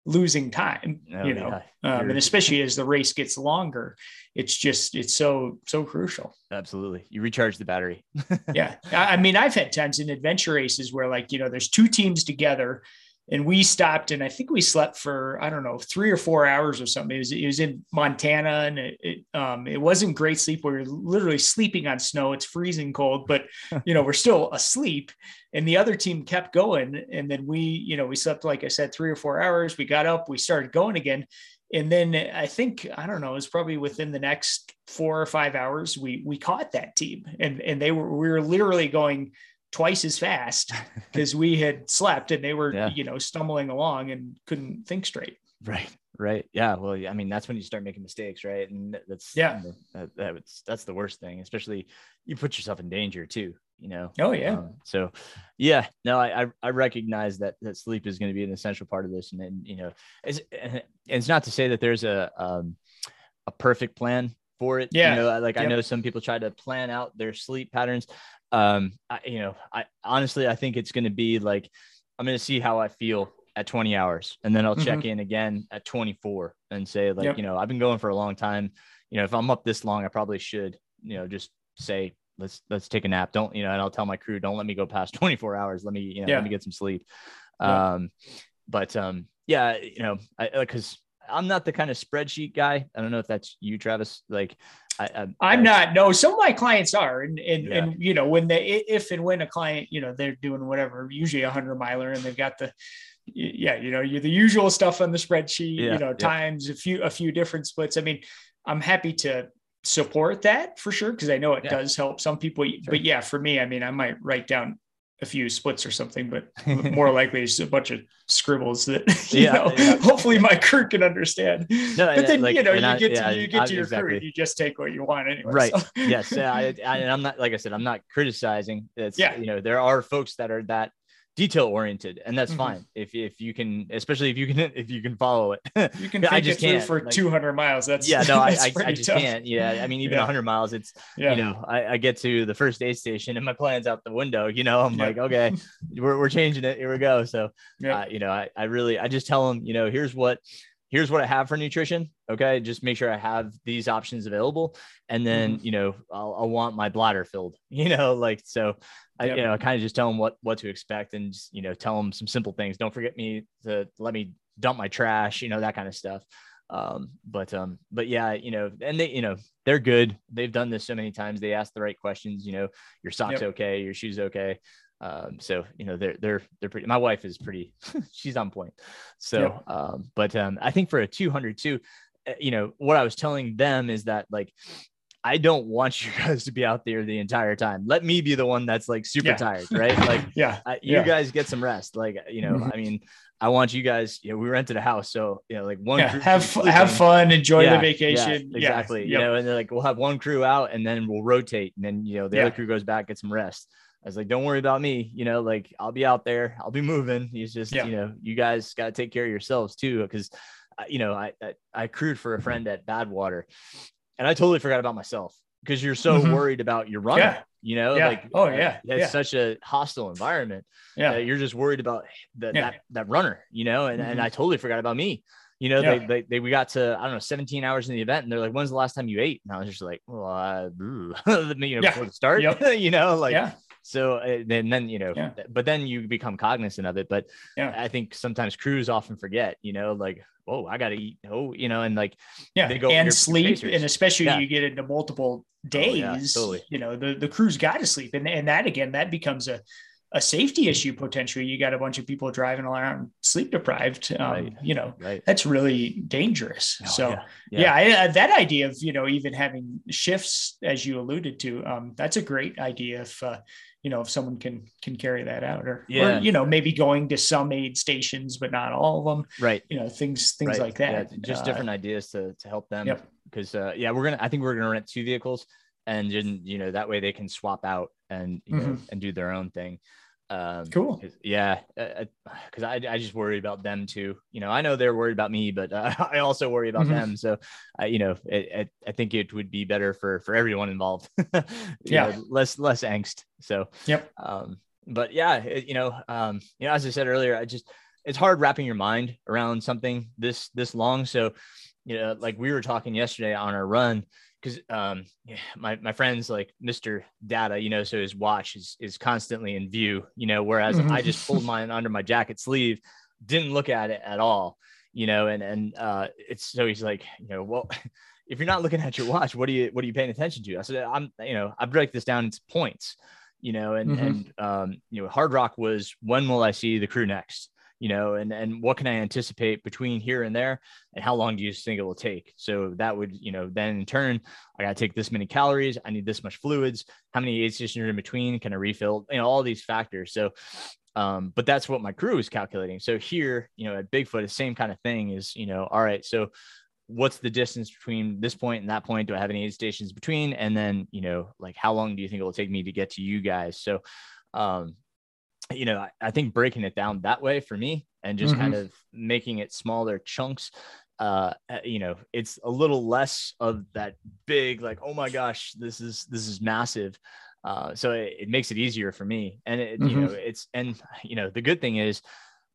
losing time, oh, you know, yeah. um, and especially as the race gets longer, it's just, it's so, so crucial. Absolutely. You recharge the battery. yeah. I mean, I've had times in adventure races where, like, you know, there's two teams together, and we stopped, and I think we slept for, I don't know, three or four hours or something. It was, it was in Montana, and it, it, um, it wasn't great sleep. We were literally sleeping on snow. It's freezing cold, but you know, we're still asleep, and the other team kept going. And then we, you know, we slept, like I said, three or four hours, we got up, we started going again. And then I think, I don't know, it was probably within the next four or five hours, we, we caught that team, and, and they were, we were literally going twice as fast because we had slept, and they were, yeah. you know, stumbling along and couldn't think straight. Right. Right. Yeah. Well, I mean, that's when you start making mistakes. Right. And that's, yeah, that, that was, that's the worst thing, especially you put yourself in danger too, you know? Oh yeah. Um, so yeah, no, I, I recognize that that sleep is going to be an essential part of this. And then, you know, it's, it's not to say that there's a, um, a perfect plan for it. Yeah. You know, like yep. I know some people try to plan out their sleep patterns. Um, I, you know, I honestly, I think it's going to be like, I'm going to see how I feel at twenty hours, and then I'll mm-hmm. check in again at twenty-four and say, like, yep. you know, I've been going for a long time. You know, if I'm up this long, I probably should, you know, just say, let's, let's take a nap. Don't, you know, and I'll tell my crew, don't let me go past twenty-four hours. Let me, you know, yeah. let me get some sleep. Yeah. Um, but, um, yeah, you know, I, cause I'm not the kind of spreadsheet guy. I don't know if that's you, Travis, like, I, I'm, I'm not, no, some of my clients are, and, and, yeah. and, you know, when they, if, and when a client, you know, they're doing whatever, usually a hundred miler, and they've got the, yeah, you know, you're the usual stuff on the spreadsheet, yeah, you know, yeah. times a few, a few different splits. I mean, I'm happy to support that for sure, cause I know it yeah. does help some people, sure. but yeah, for me, I mean, I might write down a few splits or something, but more likely it's a bunch of scribbles that, you yeah, know, yeah. hopefully my crew can understand, no, but then, like, you know, you, I, get yeah, to, you get I, to your exactly. crew, and you just take what you want anyway. Right. So. Yes. Yeah. I, I, and I'm not, like I said, I'm not criticizing. It's, yeah. you know, there are folks that are that detail oriented, and that's mm-hmm. fine. If, if you can, especially if you can, if you can follow it, you can, I just can't for like, two hundred miles. That's yeah, no, that's I, I, I just tough. Can't. Yeah. I mean, even a yeah. hundred miles, it's, yeah. you know, I, I get to the first aid station and my plan's out the window, you know, I'm yeah. like, okay, we're, we're changing it. Here we go. So, yeah. uh, you know, I, I really, I just tell them, you know, here's what, here's what I have for nutrition. Okay. Just make sure I have these options available. And then, mm-hmm. you know, I'll, I'll want my bladder filled, you know, like, so I, yep. you know, I kind of just tell them what, what to expect, and just, you know, tell them some simple things. Don't forget me to let me dump my trash, you know, that kind of stuff. Um, but, um, but yeah, you know, and they, you know, they're good. They've done this so many times. They ask the right questions, you know, your socks, yep. okay, your shoes, okay. Um, so, you know, they're, they're, they're pretty, my wife is pretty, she's on point. So, yep. um, but, um, I think for a two hundred too, you know, what I was telling them is that, like, I don't want you guys to be out there the entire time. Let me be the one that's like super yeah. tired, right? Like, yeah, I, you yeah. guys get some rest. Like, you know, mm-hmm. I mean, I want you guys, you know, we rented a house. So, you know, like one, yeah. crew have, have fun, enjoy yeah. the vacation. Yeah, exactly. Yeah. You yep. know, and they're like, we'll have one crew out and then we'll rotate. And then, you know, the yeah. other crew goes back, get some rest. I was like, don't worry about me. You know, like I'll be out there, I'll be moving. He's just, yeah. you know, you guys got to take care of yourselves too. Cause you know, I, I, I crewed for a friend at Badwater. And I totally forgot about myself because you're so mm-hmm. worried about your runner, yeah. you know, yeah. like, oh yeah, it's yeah. such a hostile environment. Yeah. You're just worried about the, yeah. that, that runner, you know, and, mm-hmm. and I totally forgot about me, you know, yeah. they, they, they, we got to, I don't know, seventeen hours in the event and they're like, when's the last time you ate? And I was just like, well, uh, you know, yeah. before the start, yep. you know, like, yeah. so and then, you know, yeah. but then you become cognizant of it. But yeah. I think sometimes crews often forget, you know, like, oh, I got to eat. Oh, you know, and like, yeah, they go and sleep. Pacers. And especially yeah. you get into multiple days, oh, yeah, totally. You know, the, the crew's got to sleep. And, and that, again, that becomes a, a safety issue. Potentially. You got a bunch of people driving around sleep deprived. Um, right. You know, right. that's really dangerous. Oh, so yeah, yeah. yeah I, that idea of, you know, even having shifts, as you alluded to, um, that's a great idea if, uh, you know, if someone can, can carry that out or, yeah. or, you know, maybe going to some aid stations, but not all of them. Right. You know, things, things right. like that. Yeah, just uh, different ideas to to help them. Yep. Cause uh, yeah, we're going to, I think we're going to rent two vehicles and then, you know, that way they can swap out and, you mm-hmm. know, and do their own thing. Um, cool. Cause, yeah. Uh, Cause I, I just worry about them too. You know, I know they're worried about me, but uh, I also worry about mm-hmm. them. So I, you know, it, it, I think it would be better for, for everyone involved. yeah. Know, less, less angst. So, yep. Um, but yeah, it, you know, um, you know, as I said earlier, I just, it's hard wrapping your mind around something this, this long. So, you know, like we were talking yesterday on our run, cause, um, yeah, my, my friend's like Mister Data, you know, so his watch is, is constantly in view, you know, whereas mm-hmm. I just pulled mine under my jacket sleeve, didn't look at it at all, you know? And, and, uh, it's, so he's like, you know, well, if you're not looking at your watch, what are you, what are you paying attention to? I said, I'm, you know, I break this down into points, you know, and, mm-hmm. and, um, you know, Hard Rock was, when will I see the crew next? You know, and, and what can I anticipate between here and there? And how long do you think it will take? So that would, you know, then in turn, I got to take this many calories. I need this much fluids. How many aid stations are in between? Can I refill? You know, all these factors. So, um, but that's what my crew is calculating. So here, you know, at Bigfoot, the same kind of thing is, you know, all right, so what's the distance between this point and that point? Do I have any aid stations between? And then, you know, like, how long do you think it will take me to get to you guys? So, um, you know, I, I think breaking it down that way for me and just mm-hmm. kind of making it smaller chunks, uh, you know, it's a little less of that big, like, oh my gosh, this is, this is massive. Uh, so it, it makes it easier for me. And it, mm-hmm. you know, it's, and you know, the good thing is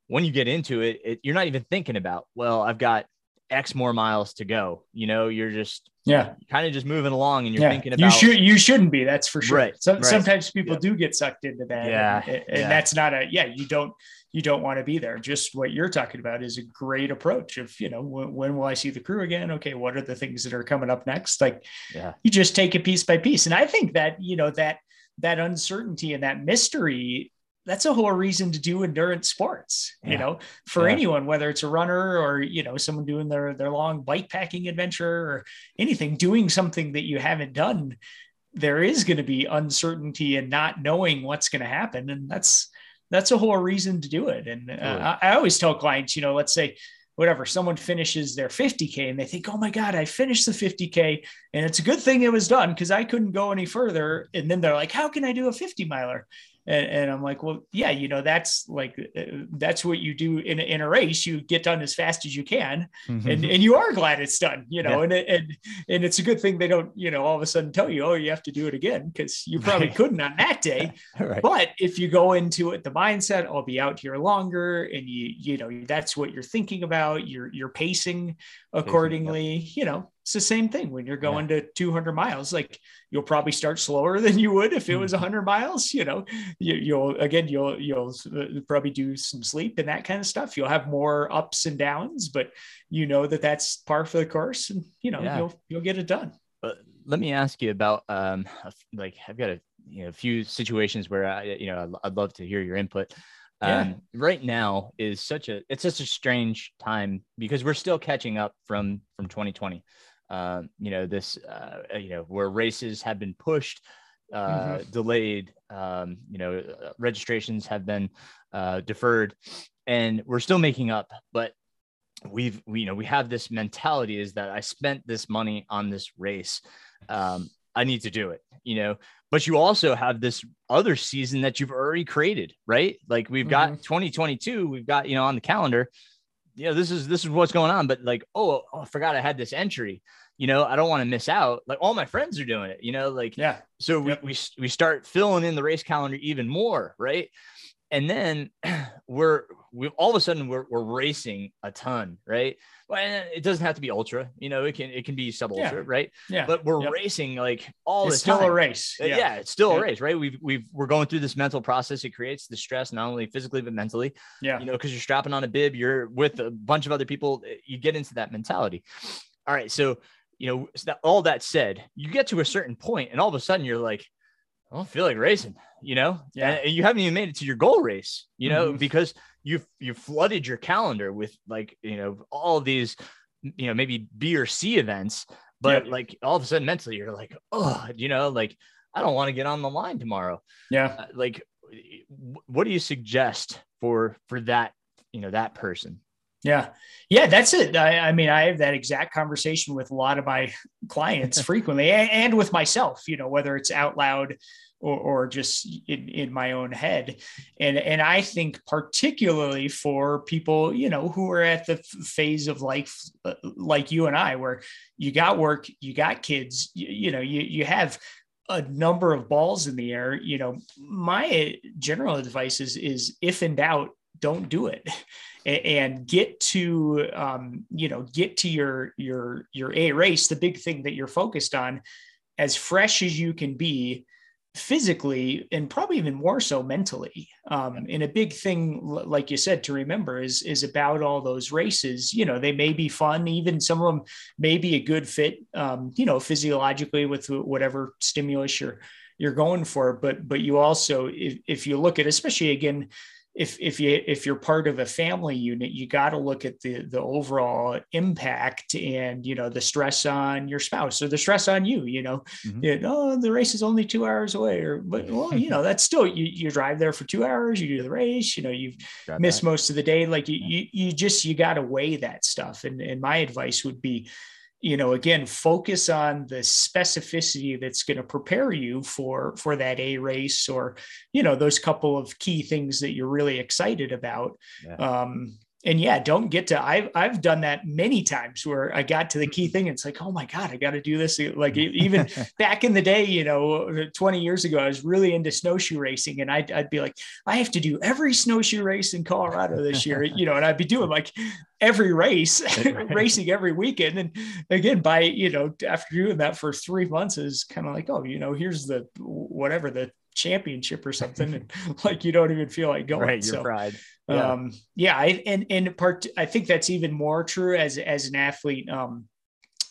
when you get into it, it, you're not even thinking about, well, I've got X more miles to go, you know, you're just yeah, kind of just moving along and you're yeah. thinking about, you should, you shouldn't be, that's for sure. Right. Some, right. Sometimes people yep. do get sucked into that. Yeah. And, and yeah. that's not a, yeah, you don't, you don't want to be there. Just what you're talking about is a great approach of, you know, when, when will I see the crew again? Okay. What are the things that are coming up next? Like yeah. you just take it piece by piece. And I think that, you know, that, that uncertainty and that mystery, that's a whole reason to do endurance sports, yeah. you know, for yeah. anyone, whether it's a runner or, you know, someone doing their, their long bike packing adventure or anything, doing something that you haven't done, there is going to be uncertainty and not knowing what's going to happen. And that's, that's a whole reason to do it. And uh, yeah. I, I always tell clients, you know, let's say whatever, someone finishes their fifty K and they think, oh my God, I finished the fifty K and it's a good thing it was done because I couldn't go any further. And then they're like, how can I do a fifty miler? And, and I'm like, well, yeah, you know, that's like, uh, that's what you do in, in a race. You get done as fast as you can mm-hmm. and, and you are glad it's done, you know, yeah. and, and, and it's a good thing they don't, you know, all of a sudden tell you, oh, you have to do it again. Cause you probably couldn't on that day. right. But if you go into it, the mindset, I'll be out here longer. And you, you know, that's what you're thinking about. You're, you're pacing accordingly, yeah. you know, It's the same thing when you're going yeah. to two hundred miles, like you'll probably start slower than you would if it was one hundred miles, you know, you, you'll, again, you'll, you'll probably do some sleep and that kind of stuff. You'll have more ups and downs, but you know that that's par for the course and, you know, yeah. you'll, you'll get it done. But let me ask you about, um, like I've got a you know, few situations where I, you know, I'd love to hear your input. Yeah. Um, right now is such a, it's such a strange time because we're still catching up from, from twenty twenty. Uh, you know, this, uh, you know, where races have been pushed, uh, mm-hmm. delayed, um, you know, registrations have been uh, deferred, and we're still making up, but we've, we, you know, we have this mentality is that I spent this money on this race. Um, I need to do it, you know, but you also have this other season that you've already created, right? Like we've mm-hmm. got twenty twenty-two, we've got, you know, on the calendar, you know, this is, this is what's going on, but like, oh, oh I forgot I had this entry, you know, I don't want to miss out. Like all my friends are doing it, you know, like, yeah. So we, yep. we, we start filling in the race calendar even more. Right. And then we're, we all of a sudden we're, we're racing a ton, right? Well, it doesn't have to be ultra, you know, it can, it can be sub ultra, yeah. right? Yeah. But we're yep. racing like all it's the time. It's still a race. Yeah. yeah it's still yeah. a race, right? We've, we've, we're going through this mental process. It creates the stress, not only physically, but mentally, yeah. you know, cause you're strapping on a bib, you're with a bunch of other people. You get into that mentality. All right. So, you know, all that said, you get to a certain point and all of a sudden you're like, I don't feel like racing, you know, yeah. and you haven't even made it to your goal race, you know, mm-hmm. because you've, you've flooded your calendar with like, you know, all these, you know, maybe B or C events, but yeah. like all of a sudden mentally you're like, oh, you know, like, I don't want to get on the line tomorrow. Yeah. Uh, like, what do you suggest for, for that, you know, that person? Yeah. Yeah, that's it. I, I mean, I have that exact conversation with a lot of my clients frequently and, and with myself, you know, whether it's out loud or, or just in, in my own head. And, and I think particularly for people, you know, who are at the phase of life, like you and I, where you got work, you got kids, you, you know, you, you have a number of balls in the air. You know, my general advice is, is if in doubt, don't do it. And get to, um, you know, get to your, your, your A race, the big thing that you're focused on, as fresh as you can be physically, and probably even more so mentally. Um, and a big thing, like you said, to remember is, is about all those races, you know, they may be fun. Even some of them may be a good fit, um, you know, physiologically with whatever stimulus you're, you're going for. But, but you also, if, if you look at, especially again, If if you if you're part of a family unit, you got to look at the the overall impact and, you know, the stress on your spouse or the stress on you. You know, mm-hmm. you know, oh, the race is only two hours away, or but well, you know, that's still you you drive there for two hours, you do the race, you know, you've got missed that. Most of the day. Like you you, you just you got to weigh that stuff. And and my advice would be, you know, again, focus on the specificity that's going to prepare you for, for that A race or, you know, those couple of key things that you're really excited about. Yeah. Um, and yeah, don't get to, I've, I've done that many times where I got to the key thing and it's like, oh my God, I got to do this. Like even back in the day, you know, twenty years ago, I was really into snowshoe racing and I'd, I'd be like, I have to do every snowshoe race in Colorado this year, you know, and I'd be doing like every race racing every weekend. And again, by, you know, after doing that for three months is kind of like, oh, you know, here's the, whatever the championship or something. And like, you don't even feel like going. Right, you're so, fried. Yeah. Um, yeah. I, and, and part, I think that's even more true as, as an athlete, um,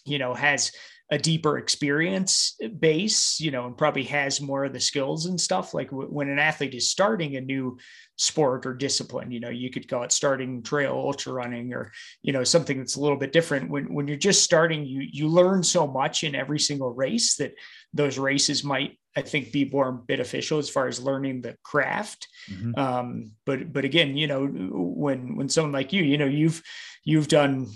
you know, has a deeper experience base, you know, and probably has more of the skills and stuff. Like w- when an athlete is starting a new sport or discipline, you know, you could call it starting trail ultra running or, you know, something that's a little bit different. When, when you're just starting, you, you learn so much in every single race that those races might, I think, be more beneficial as far as learning the craft. Mm-hmm. Um, but, but again, you know, when, when someone like you, you know, you've, you've done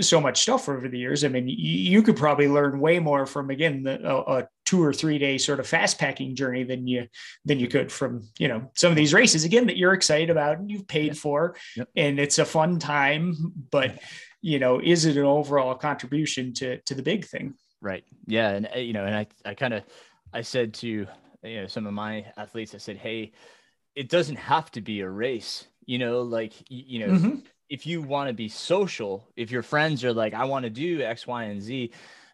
so much stuff over the years. I mean, you, you could probably learn way more from, again, the, a, a two or three day sort of fast packing journey than you, than you could from, you know, some of these races again, that you're excited about and you've paid yep. for, yep. and it's a fun time, but you know, is it an overall contribution to, to the big thing? Right. Yeah. And, you know, and I, I kind of, I said to, you know, some of my athletes, I said, hey, it doesn't have to be a race, you know, like, you know, mm-hmm. if you want to be social, if your friends are like, I want to do X, Y, and Z,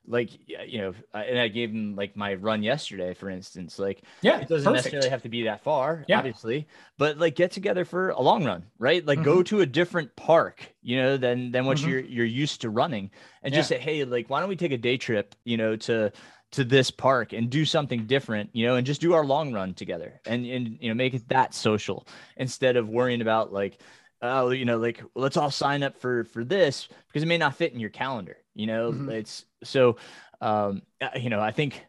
like, you know, and I gave him like my run yesterday, for instance, like, yeah, it doesn't perfect. necessarily have to be that far, yeah. obviously, but like get together for a long run, right? Like mm-hmm. go to a different park, you know, than, than what mm-hmm. you're, you're used to running, and yeah. just say, hey, like, why don't we take a day trip, you know, to, to this park and do something different, you know, and just do our long run together, and, and, you know, make it that social instead of worrying about like, oh, uh, you know, like, let's all sign up for, for this, because it may not fit in your calendar, you know, mm-hmm. it's so, um, you know, I think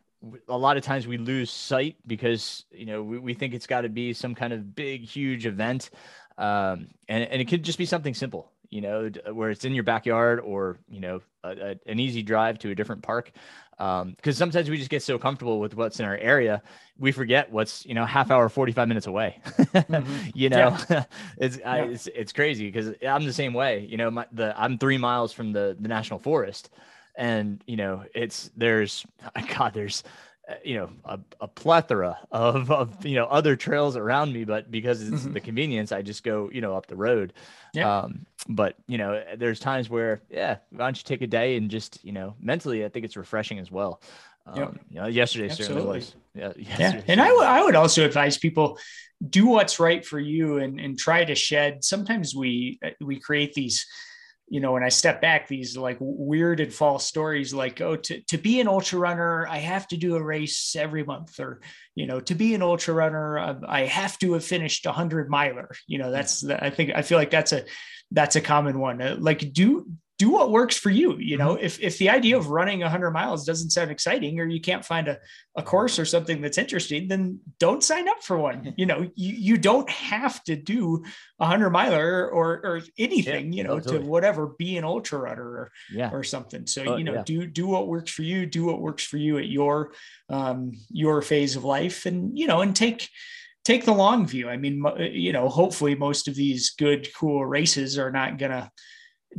a lot of times we lose sight because, you know, we, we think it's got to be some kind of big, huge event. Um, and, and it could just be something simple, you know, where it's in your backyard, or, you know, a, a, an easy drive to a different park. Um, cause sometimes we just get so comfortable with what's in our area, we forget what's, you know, half hour, forty-five minutes away, mm-hmm. you know, yeah. it's, yeah. I, it's, it's crazy. Cause I'm the same way, you know, my, the, I'm three miles from the, the national forest, and, you know, it's, there's, God, there's, you know, a, a plethora of, of, you know, other trails around me, but because it's mm-hmm. the convenience, I just go, you know, up the road. Yeah. Um, but you know, there's times where, yeah, why don't you take a day and just, you know, mentally, I think it's refreshing as well. Um, yep. you know, yesterday Absolutely. certainly was. Yeah. yeah. And I would, I would also advise people, do what's right for you, and, and try to shed. Sometimes we, we create these, you know, when I step back, these like weird and false stories, like, oh, to, to be an ultra runner, I have to do a race every month, or, you know, to be an ultra runner, I have to have finished a hundred miler. You know, that's, the, I think, I feel like that's a, that's a common one. Like, do, do what works for you. You know, if, if the idea of running a hundred miles doesn't sound exciting, or you can't find a, a course or something that's interesting, then don't sign up for one. You know, you, you don't have to do a hundred miler or, or anything, yeah, you know, absolutely. to whatever, be an ultra runner or, yeah. or something. So, oh, you know, yeah. do, do what works for you, do what works for you at your, um, your phase of life, and, you know, and take, take the long view. I mean, you know, hopefully most of these good, cool races are not going to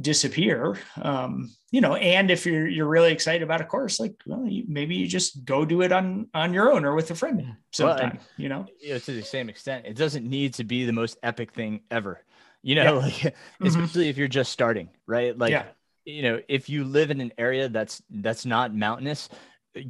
disappear, um you know, and if you're you're really excited about a course, like, well, you, maybe you just go do it on on your own or with a friend sometime. Well, you know, you know, to the same extent, it doesn't need to be the most epic thing ever, you know, yeah. like mm-hmm. especially if you're just starting, right? Like yeah. you know, if you live in an area that's that's not mountainous,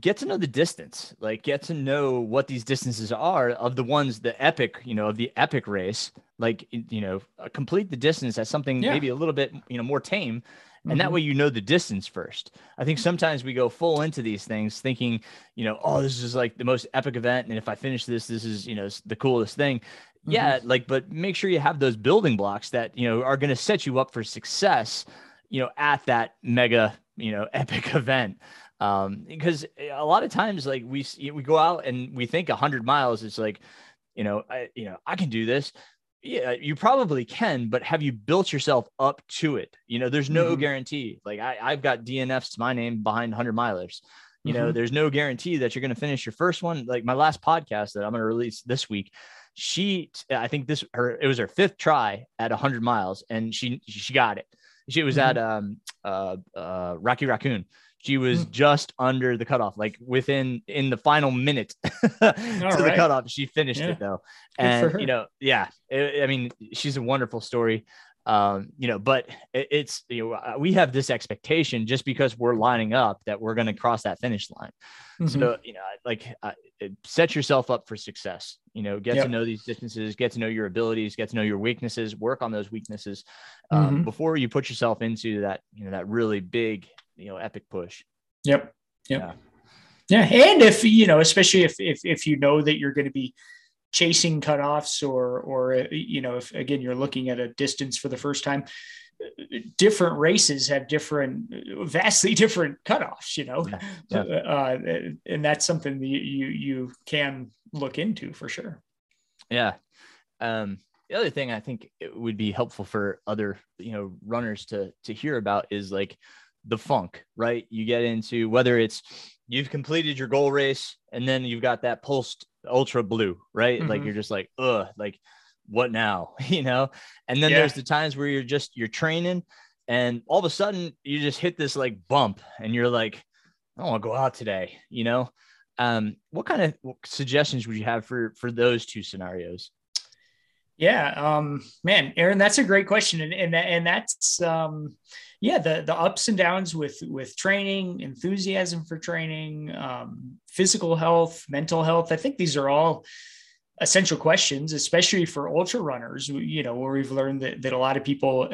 get to know the distance, like get to know what these distances are of the ones, the epic, you know, of the epic race, like, you know, complete the distance as something yeah. maybe a little bit, you know, more tame. And mm-hmm. that way, you know, the distance first. I think sometimes we go full into these things thinking, you know, oh, this is like the most epic event, and if I finish this, this is, you know, the coolest thing. Mm-hmm. Yeah. Like, but make sure you have those building blocks that, you know, are going to set you up for success, you know, at that mega, you know, epic event. Um, because a lot of times, like we, we go out and we think a hundred miles, it's like, you know, I, you know, I can do this. Yeah, you probably can, but have you built yourself up to it? You know, there's no mm-hmm. guarantee. Like I, I've got D N Fs to my name behind hundred milers. You mm-hmm. know, there's no guarantee that you're going to finish your first one. Like my last podcast that I'm going to release this week, she, I think this, her, it was her fifth try at a hundred miles, and she, she got it. She was mm-hmm. at, um, uh, uh, Rocky Raccoon. She was mm. just under the cutoff, like within in the final minute to right. the cutoff. She finished yeah. it though. And, you know, yeah, it, I mean, she's a wonderful story, um, you know, but it, it's, you know, we have this expectation just because we're lining up that we're going to cross that finish line. Mm-hmm. So, you know, like uh, set yourself up for success, you know, get yep. to know these distances, get to know your abilities, get to know your weaknesses, work on those weaknesses um, mm-hmm. before you put yourself into that, you know, that really big, you know, epic push. Yep. Yep. Yeah. yeah. And if, you know, especially if, if, if you know that you're going to be chasing cutoffs or, or, you know, if again, you're looking at a distance for the first time, different races have different, vastly different cutoffs, you know, yeah. Yeah. Uh, and that's something that you, you can look into for sure. Yeah. Um, the other thing I think it would be helpful for other, you know, runners to, to hear about is like, the funk, right? You get into whether it's you've completed your goal race and then you've got that post ultra blue, right? Mm-hmm. Like you're just like, ugh, like what now? You know? And then yeah. there's the times where you're just you're training and all of a sudden you just hit this like bump and you're like, I don't want to go out today, you know? Um, what kind of suggestions would you have for for those two scenarios? Yeah, um, man, Aaron, that's a great question. And and, and that's um yeah, the the ups and downs with with training, enthusiasm for training, um, physical health, mental health. I think these are all essential questions, especially for ultra runners, you know, where we've learned that, that a lot of people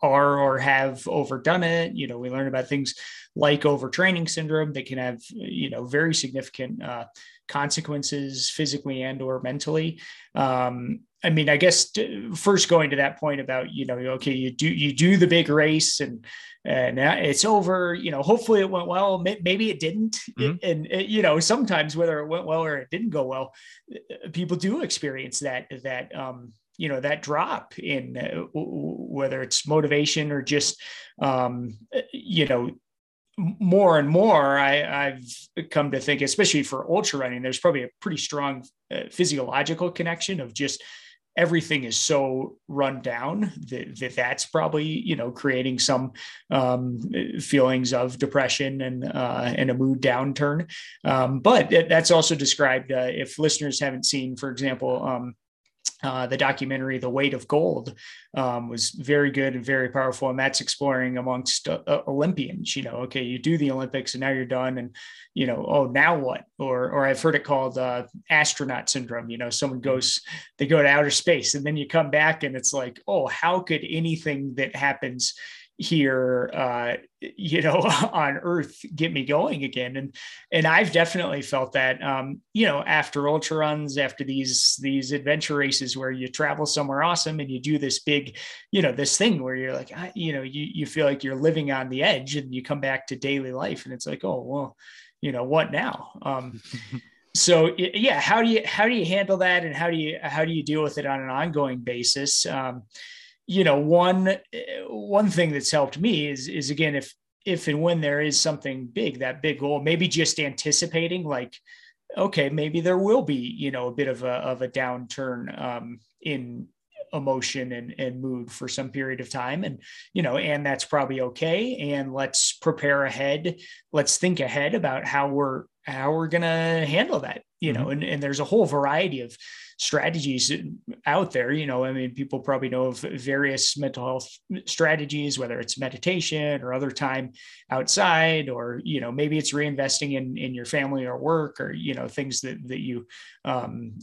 are or have overdone it. You know, we learn about things like overtraining syndrome that can have, you know, very significant uh, consequences physically and or mentally. Um, I mean, I guess first going to that point about, you know, okay, you do, you do the big race and, and it's over, you know, hopefully it went well, maybe it didn't. Mm-hmm. And, and, you know, sometimes whether it went well or it didn't go well, people do experience that, that, um, you know, that drop in uh, whether it's motivation or just, um, you know, more and more I, I've come to think, especially for ultra running, there's probably a pretty strong uh, physiological connection of just everything is so run down that, that that's probably, you know, creating some um, feelings of depression and, uh, and a mood downturn. Um, but that's also described uh, if listeners haven't seen, for example, um, Uh, the documentary, The Weight of Gold, um, was very good and very powerful. And that's exploring amongst uh, Olympians, you know, okay, you do the Olympics and now you're done. And, you know, oh, now what? Or, or I've heard it called uh, astronaut syndrome. You know, someone goes, they go to outer space and then you come back and it's like, oh, how could anything that happens here, uh, you know, on Earth, get me going again. And, and I've definitely felt that, um, you know, after ultra runs, after these, these adventure races where you travel somewhere awesome and you do this big, you know, this thing where you're like, I, you know, you, you feel like you're living on the edge and you come back to daily life and it's like, oh, well, you know, what now? Um, so yeah, how do you, how do you handle that? And how do you, how do you deal with it on an ongoing basis? Um, you know, one, one thing that's helped me is, is again, if, if, and when there is something big, that big goal, maybe just anticipating like, okay, maybe there will be, you know, a bit of a, of a downturn um, in emotion and, and mood for some period of time. And, you know, and that's probably okay. And let's prepare ahead. Let's think ahead about how we're, how we're going to handle that, you know, mm-hmm. and, and there's a whole variety of strategies out there. You know, I mean, people probably know of various mental health strategies, whether it's meditation or other time outside, or, you know, maybe it's reinvesting in, in your family or work, or, you know, things that, that you um,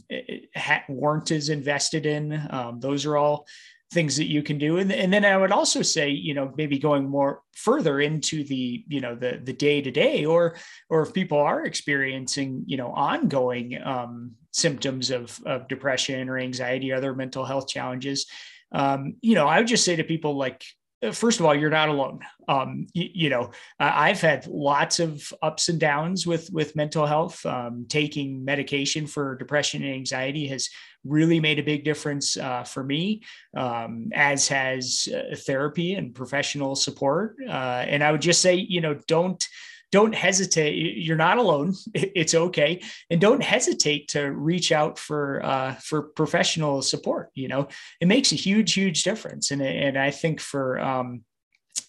ha- weren't as invested in. Um, those are all things that you can do. And, and then I would also say, you know, maybe going more further into the, you know, the, the day to day, or, or if people are experiencing, you know, ongoing um, symptoms of, of depression or anxiety, or other mental health challenges, um, you know, I would just say to people, like, first of all, you're not alone. Um, you, you know, I've had lots of ups and downs with, with mental health. Um, taking medication for depression and anxiety has really made a big difference uh, for me, um, as has uh, therapy and professional support. Uh, and I would just say, you know, don't, don't hesitate. You're not alone. It's okay. And don't hesitate to reach out for, uh, for professional support. You know, it makes a huge, huge difference. And, and I think for, um,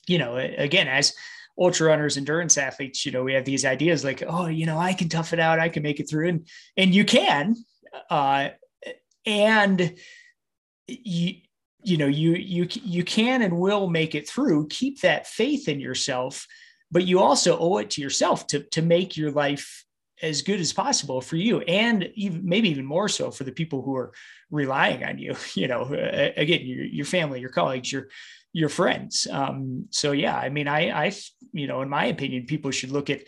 you know, again, as ultra runners, endurance athletes, you know, we have these ideas like, oh, you know, I can tough it out. I can make it through. And, and you can, uh, and you, you know, you, you, you can, and will make it through. Keep that faith in yourself. But you also owe it to yourself to, to make your life as good as possible for you, and even, maybe even more so for the people who are relying on you, you know, uh, again, your, your family, your colleagues, your, your friends. Um, so, yeah, I mean, I, I, you know, in my opinion, people should look at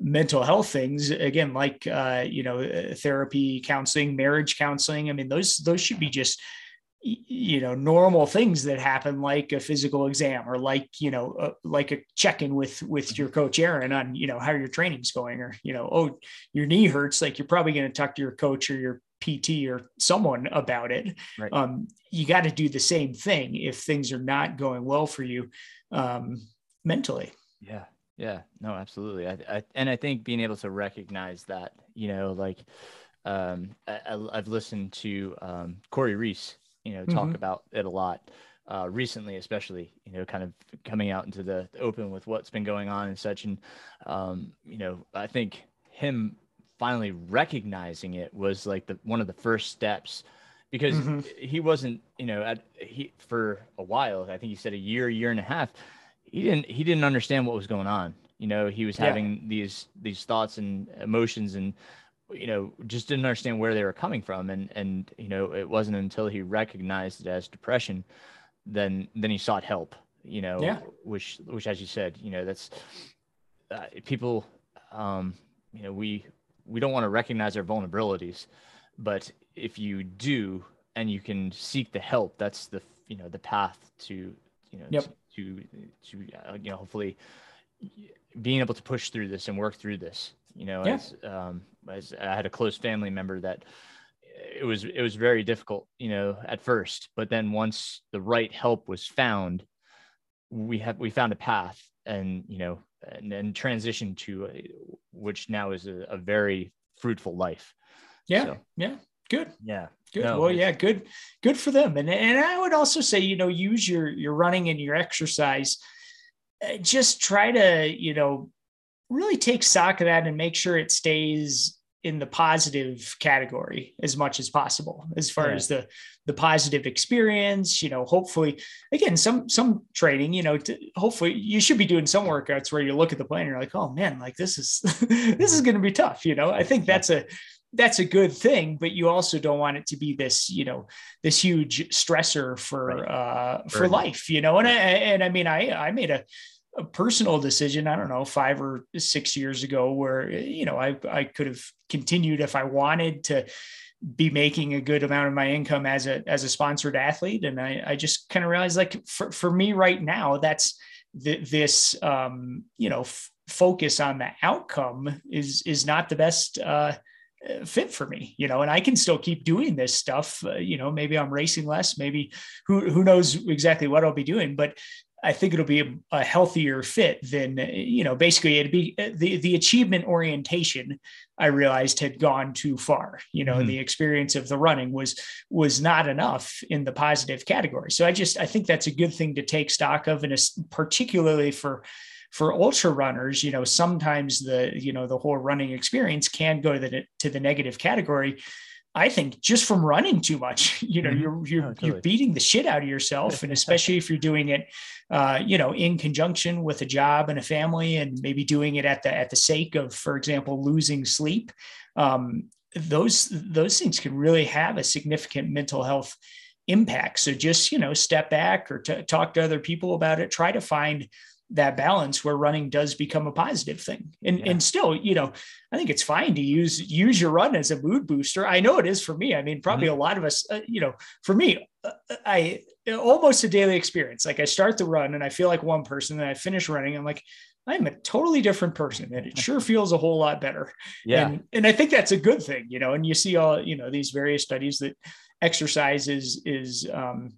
mental health things again, like, uh, you know, therapy, counseling, marriage counseling. I mean, those, those should be just, you know, normal things that happen, like a physical exam, or like, you know, uh, like a check-in with, with your coach, Aaron, on, you know, how your training's going, or, you know, oh, your knee hurts. Like, you're probably going to talk to your coach or your P T or someone about it. Right. Um, you got to do the same thing if things are not going well for you, um, mentally. Yeah. Yeah, no, absolutely. I, I, and I think being able to recognize that, you know, like, um, I, I've listened to, um, Corey Reese, you know, talk mm-hmm. about it a lot uh, recently, especially, you know, kind of coming out into the open with what's been going on and such. And, um, you know, I think him finally recognizing it was like the, one of the first steps, because mm-hmm. he wasn't, you know, at, he, for a while, I think he said a year, year and a half, he didn't he didn't understand what was going on. You know, he was having yeah. these these thoughts and emotions, and you know, just didn't understand where they were coming from. And and you know, it wasn't until he recognized it as depression, then then he sought help. You know, yeah. which which as you said, you know, that's uh, people. Um, you know, we we don't want to recognize our vulnerabilities, but if you do, and you can seek the help, that's the you know the path to you know yep. to to, to uh, you know hopefully being able to push through this and work through this. You know, yeah. as, um, as I had a close family member that it was, it was very difficult, you know, at first, but then once the right help was found, we have, we found a path and, you know, and then transitioned to a, which now is a, a very fruitful life. Yeah. So. Yeah. Good. Yeah. Good. No, well, yeah, good, good for them. And, and I would also say, you know, use your, your running and your exercise, uh, just try to, you know, really take stock of that and make sure it stays in the positive category as much as possible, as far yeah. as the, the positive experience, you know, hopefully again, some, some training, you know, to, hopefully you should be doing some workouts where you look at the plan and you're like, oh man, like this is, this is going to be tough. You know, I think that's a, that's a good thing, but you also don't want it to be this, you know, this huge stressor for, right. uh, for Burden. life, you know? And I, and I mean, I, I made a, a personal decision, I don't know, five or six years ago where, you know, I, I could have continued if I wanted to be making a good amount of my income as a, as a sponsored athlete. And I, I just kind of realized like for, for me right now, that's th- this, um, you know, f- focus on the outcome is, is not the best, uh, fit for me, you know, and I can still keep doing this stuff. Uh, you know, maybe I'm racing less, maybe who, who knows exactly what I'll be doing, but I think it'll be a, a healthier fit than, you know, basically it'd be the, the achievement orientation I realized had gone too far. You know, mm-hmm. the experience of the running was, was not enough in the positive category. So I just, I think that's a good thing to take stock of. And particularly for, for ultra runners, you know, sometimes the, you know, the whole running experience can go to the, to the negative category. I think just from running too much, you know, you're, you're, oh, totally. you're beating the shit out of yourself. And especially if you're doing it, uh, you know, in conjunction with a job and a family, and maybe doing it at the, at the sake of, for example, losing sleep. Um, those, those things can really have a significant mental health impact. So just, you know, step back or t- talk to other people about it, try to find that balance where running does become a positive thing. And, yeah. and still, you know, I think it's fine to use, use your run as a mood booster. I know it is for me. I mean, probably mm-hmm. a lot of us, uh, you know, for me, uh, I almost a daily experience. Like I start the run and I feel like one person, and I finish running. I'm like, I'm a totally different person, and it sure feels a whole lot better. Yeah. And, and I think that's a good thing, you know, and you see all, you know, these various studies that exercise is, is, um,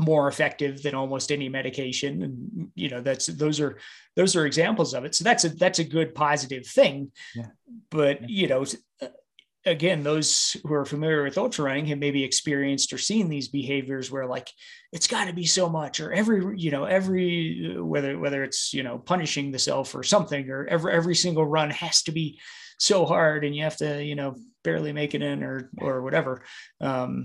more effective than almost any medication. And, you know, that's, those are, those are examples of it. So that's a, that's a good positive thing, yeah. but yeah. you know, again, those who are familiar with ultra running have maybe experienced or seen these behaviors where like, it's gotta be so much, or every, you know, every, whether, whether it's, you know, punishing the self or something, or every, every single run has to be so hard and you have to, you know, barely make it in or, or whatever. Um,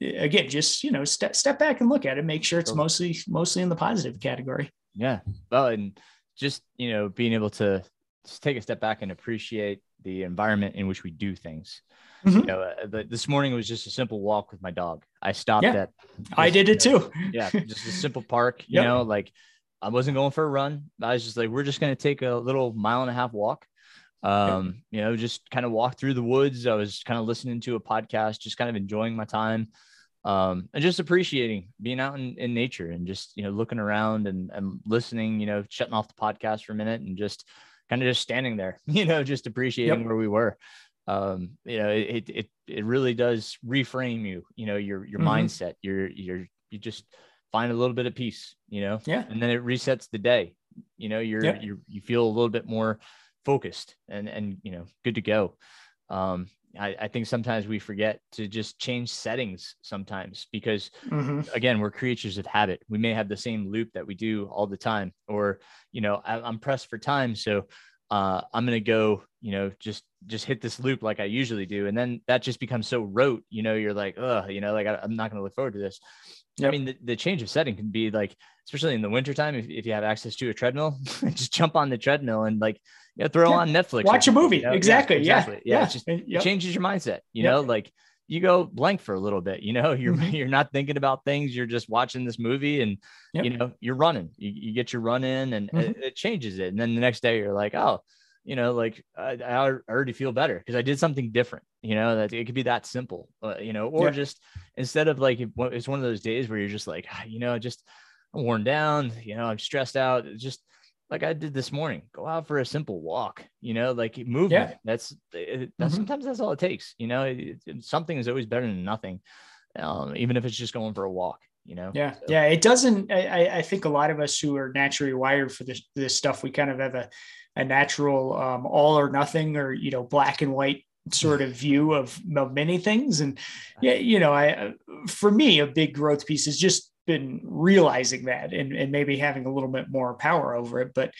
Again, just, you know, step, step back and look at it, make sure it's mostly, mostly in the positive category. Yeah. Well, and just, you know, being able to just take a step back and appreciate the environment in which we do things. Mm-hmm. You know, uh, the, this morning was just a simple walk with my dog. I stopped yeah. at, just, I did it you know, too. yeah. Just a simple park, you yep. know, like I wasn't going for a run. I was just like, we're just going to take a little mile and a half walk. Um, you know, just kind of walk through the woods. I was kind of listening to a podcast, just kind of enjoying my time, um, and just appreciating being out in, in nature and just, you know, looking around and, and listening, you know, shutting off the podcast for a minute and just kind of just standing there, you know, just appreciating yep. where we were. Um, you know, it, it, it really does reframe you, you know, your, your mm-hmm. mindset, your, your, you just find a little bit of peace, you know, yeah. and then it resets the day, you know, you're, yep. you you feel a little bit more focused and, and, you know, good to go. Um, I, I think sometimes we forget to just change settings sometimes because mm-hmm. again, we're creatures of habit. We may have the same loop that we do all the time, or, you know, I, I'm pressed for time. So, uh, I'm going to go, you know, just, just hit this loop like I usually do. And then that just becomes so rote, you know, you're like, oh, you know, like I, I'm not going to look forward to this. Yep. I mean, the, the change of setting can be like, especially in the wintertime, if, if you have access to a treadmill, just jump on the treadmill and like, you know, throw yeah. on Netflix. Watch or, a movie. You know? Exactly. Yeah. Exactly. Yeah. yeah. yeah. It just yep. it changes your mindset, you yep. know, like you go blank for a little bit, you know, you're, you're not thinking about things. You're just watching this movie and, yep. you know, you're running, you, you get your run in and mm-hmm. it, it changes it. And then the next day you're like, oh, you know, like I, I already feel better because I did something different, you know, that it could be that simple, uh, you know, or yeah. just instead of like, it's one of those days where you're just like, you know, just I'm worn down, you know, I'm stressed out. It's just like I did this morning, go out for a simple walk, you know, like movement. Yeah. That's, it, that's mm-hmm. sometimes that's all it takes. You know, it, it, something is always better than nothing. Um, even if it's just going for a walk. You know? Yeah. So. Yeah. It doesn't, I, I think a lot of us who are naturally wired for this, this stuff, we kind of have a, a natural, um, all or nothing or, you know, black and white sort of view of, of many things. And yeah, you know, I, for me, a big growth piece has just been realizing that and, and maybe having a little bit more power over it, but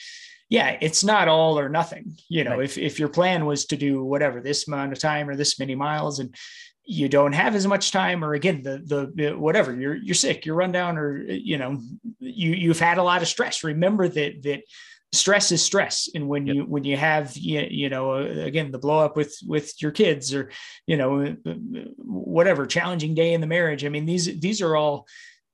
yeah, it's not all or nothing, you know, right. if, if your plan was to do whatever, this amount of time or this many miles and, you don't have as much time, or again, the, the, whatever you're, you're sick, you're run down, or, you know, you, you've had a lot of stress. Remember that, that stress is stress. And when yep. you, when you have, you, you know, again, the blow up with, with your kids or, you know, whatever challenging day in the marriage. I mean, these, these are all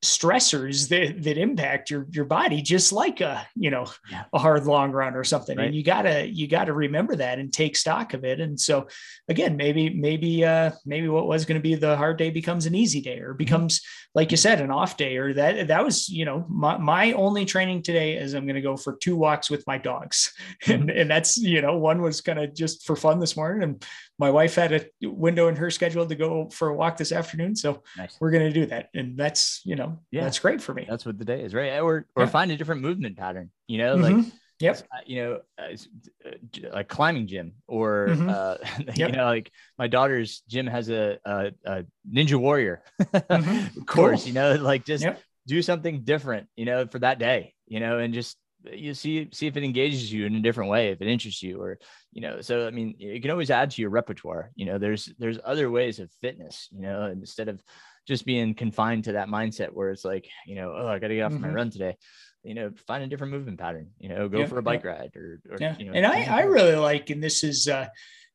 stressors that, that impact your, your body, just like a, you know, yeah. a hard long run or something. Right. And you gotta, you gotta remember that and take stock of it. And so again, maybe, maybe, uh, maybe what was going to be the hard day becomes an easy day or becomes, like you said, an off day, or that, that was, you know, my, my only training today is I'm going to go for two walks with my dogs. Mm-hmm. And, and that's, you know, one was kind of just for fun this morning. And my wife had a window in her schedule to go for a walk this afternoon. So nice. We're going to do that. And that's, you know, yeah, that's great for me. That's what the day is, right? Or or yeah. find a different movement pattern, you know, mm-hmm. like yep, you know, uh, like climbing gym or mm-hmm. uh, yep. you know, like my daughter's gym has a, a, a Ninja Warrior mm-hmm. course, cool. you know, like just yep. do something different, you know, for that day, you know, and just you see see if it engages you in a different way, if it interests you, or you know. So I mean, you can always add to your repertoire. You know, there's there's other ways of fitness, you know, instead of just being confined to that mindset where it's like, you know, oh, I got to get off mm-hmm. my run today, you know, find a different movement pattern, you know, go yeah, for a bike yeah. ride or, or yeah. you know. And I, I really like, and this is, uh,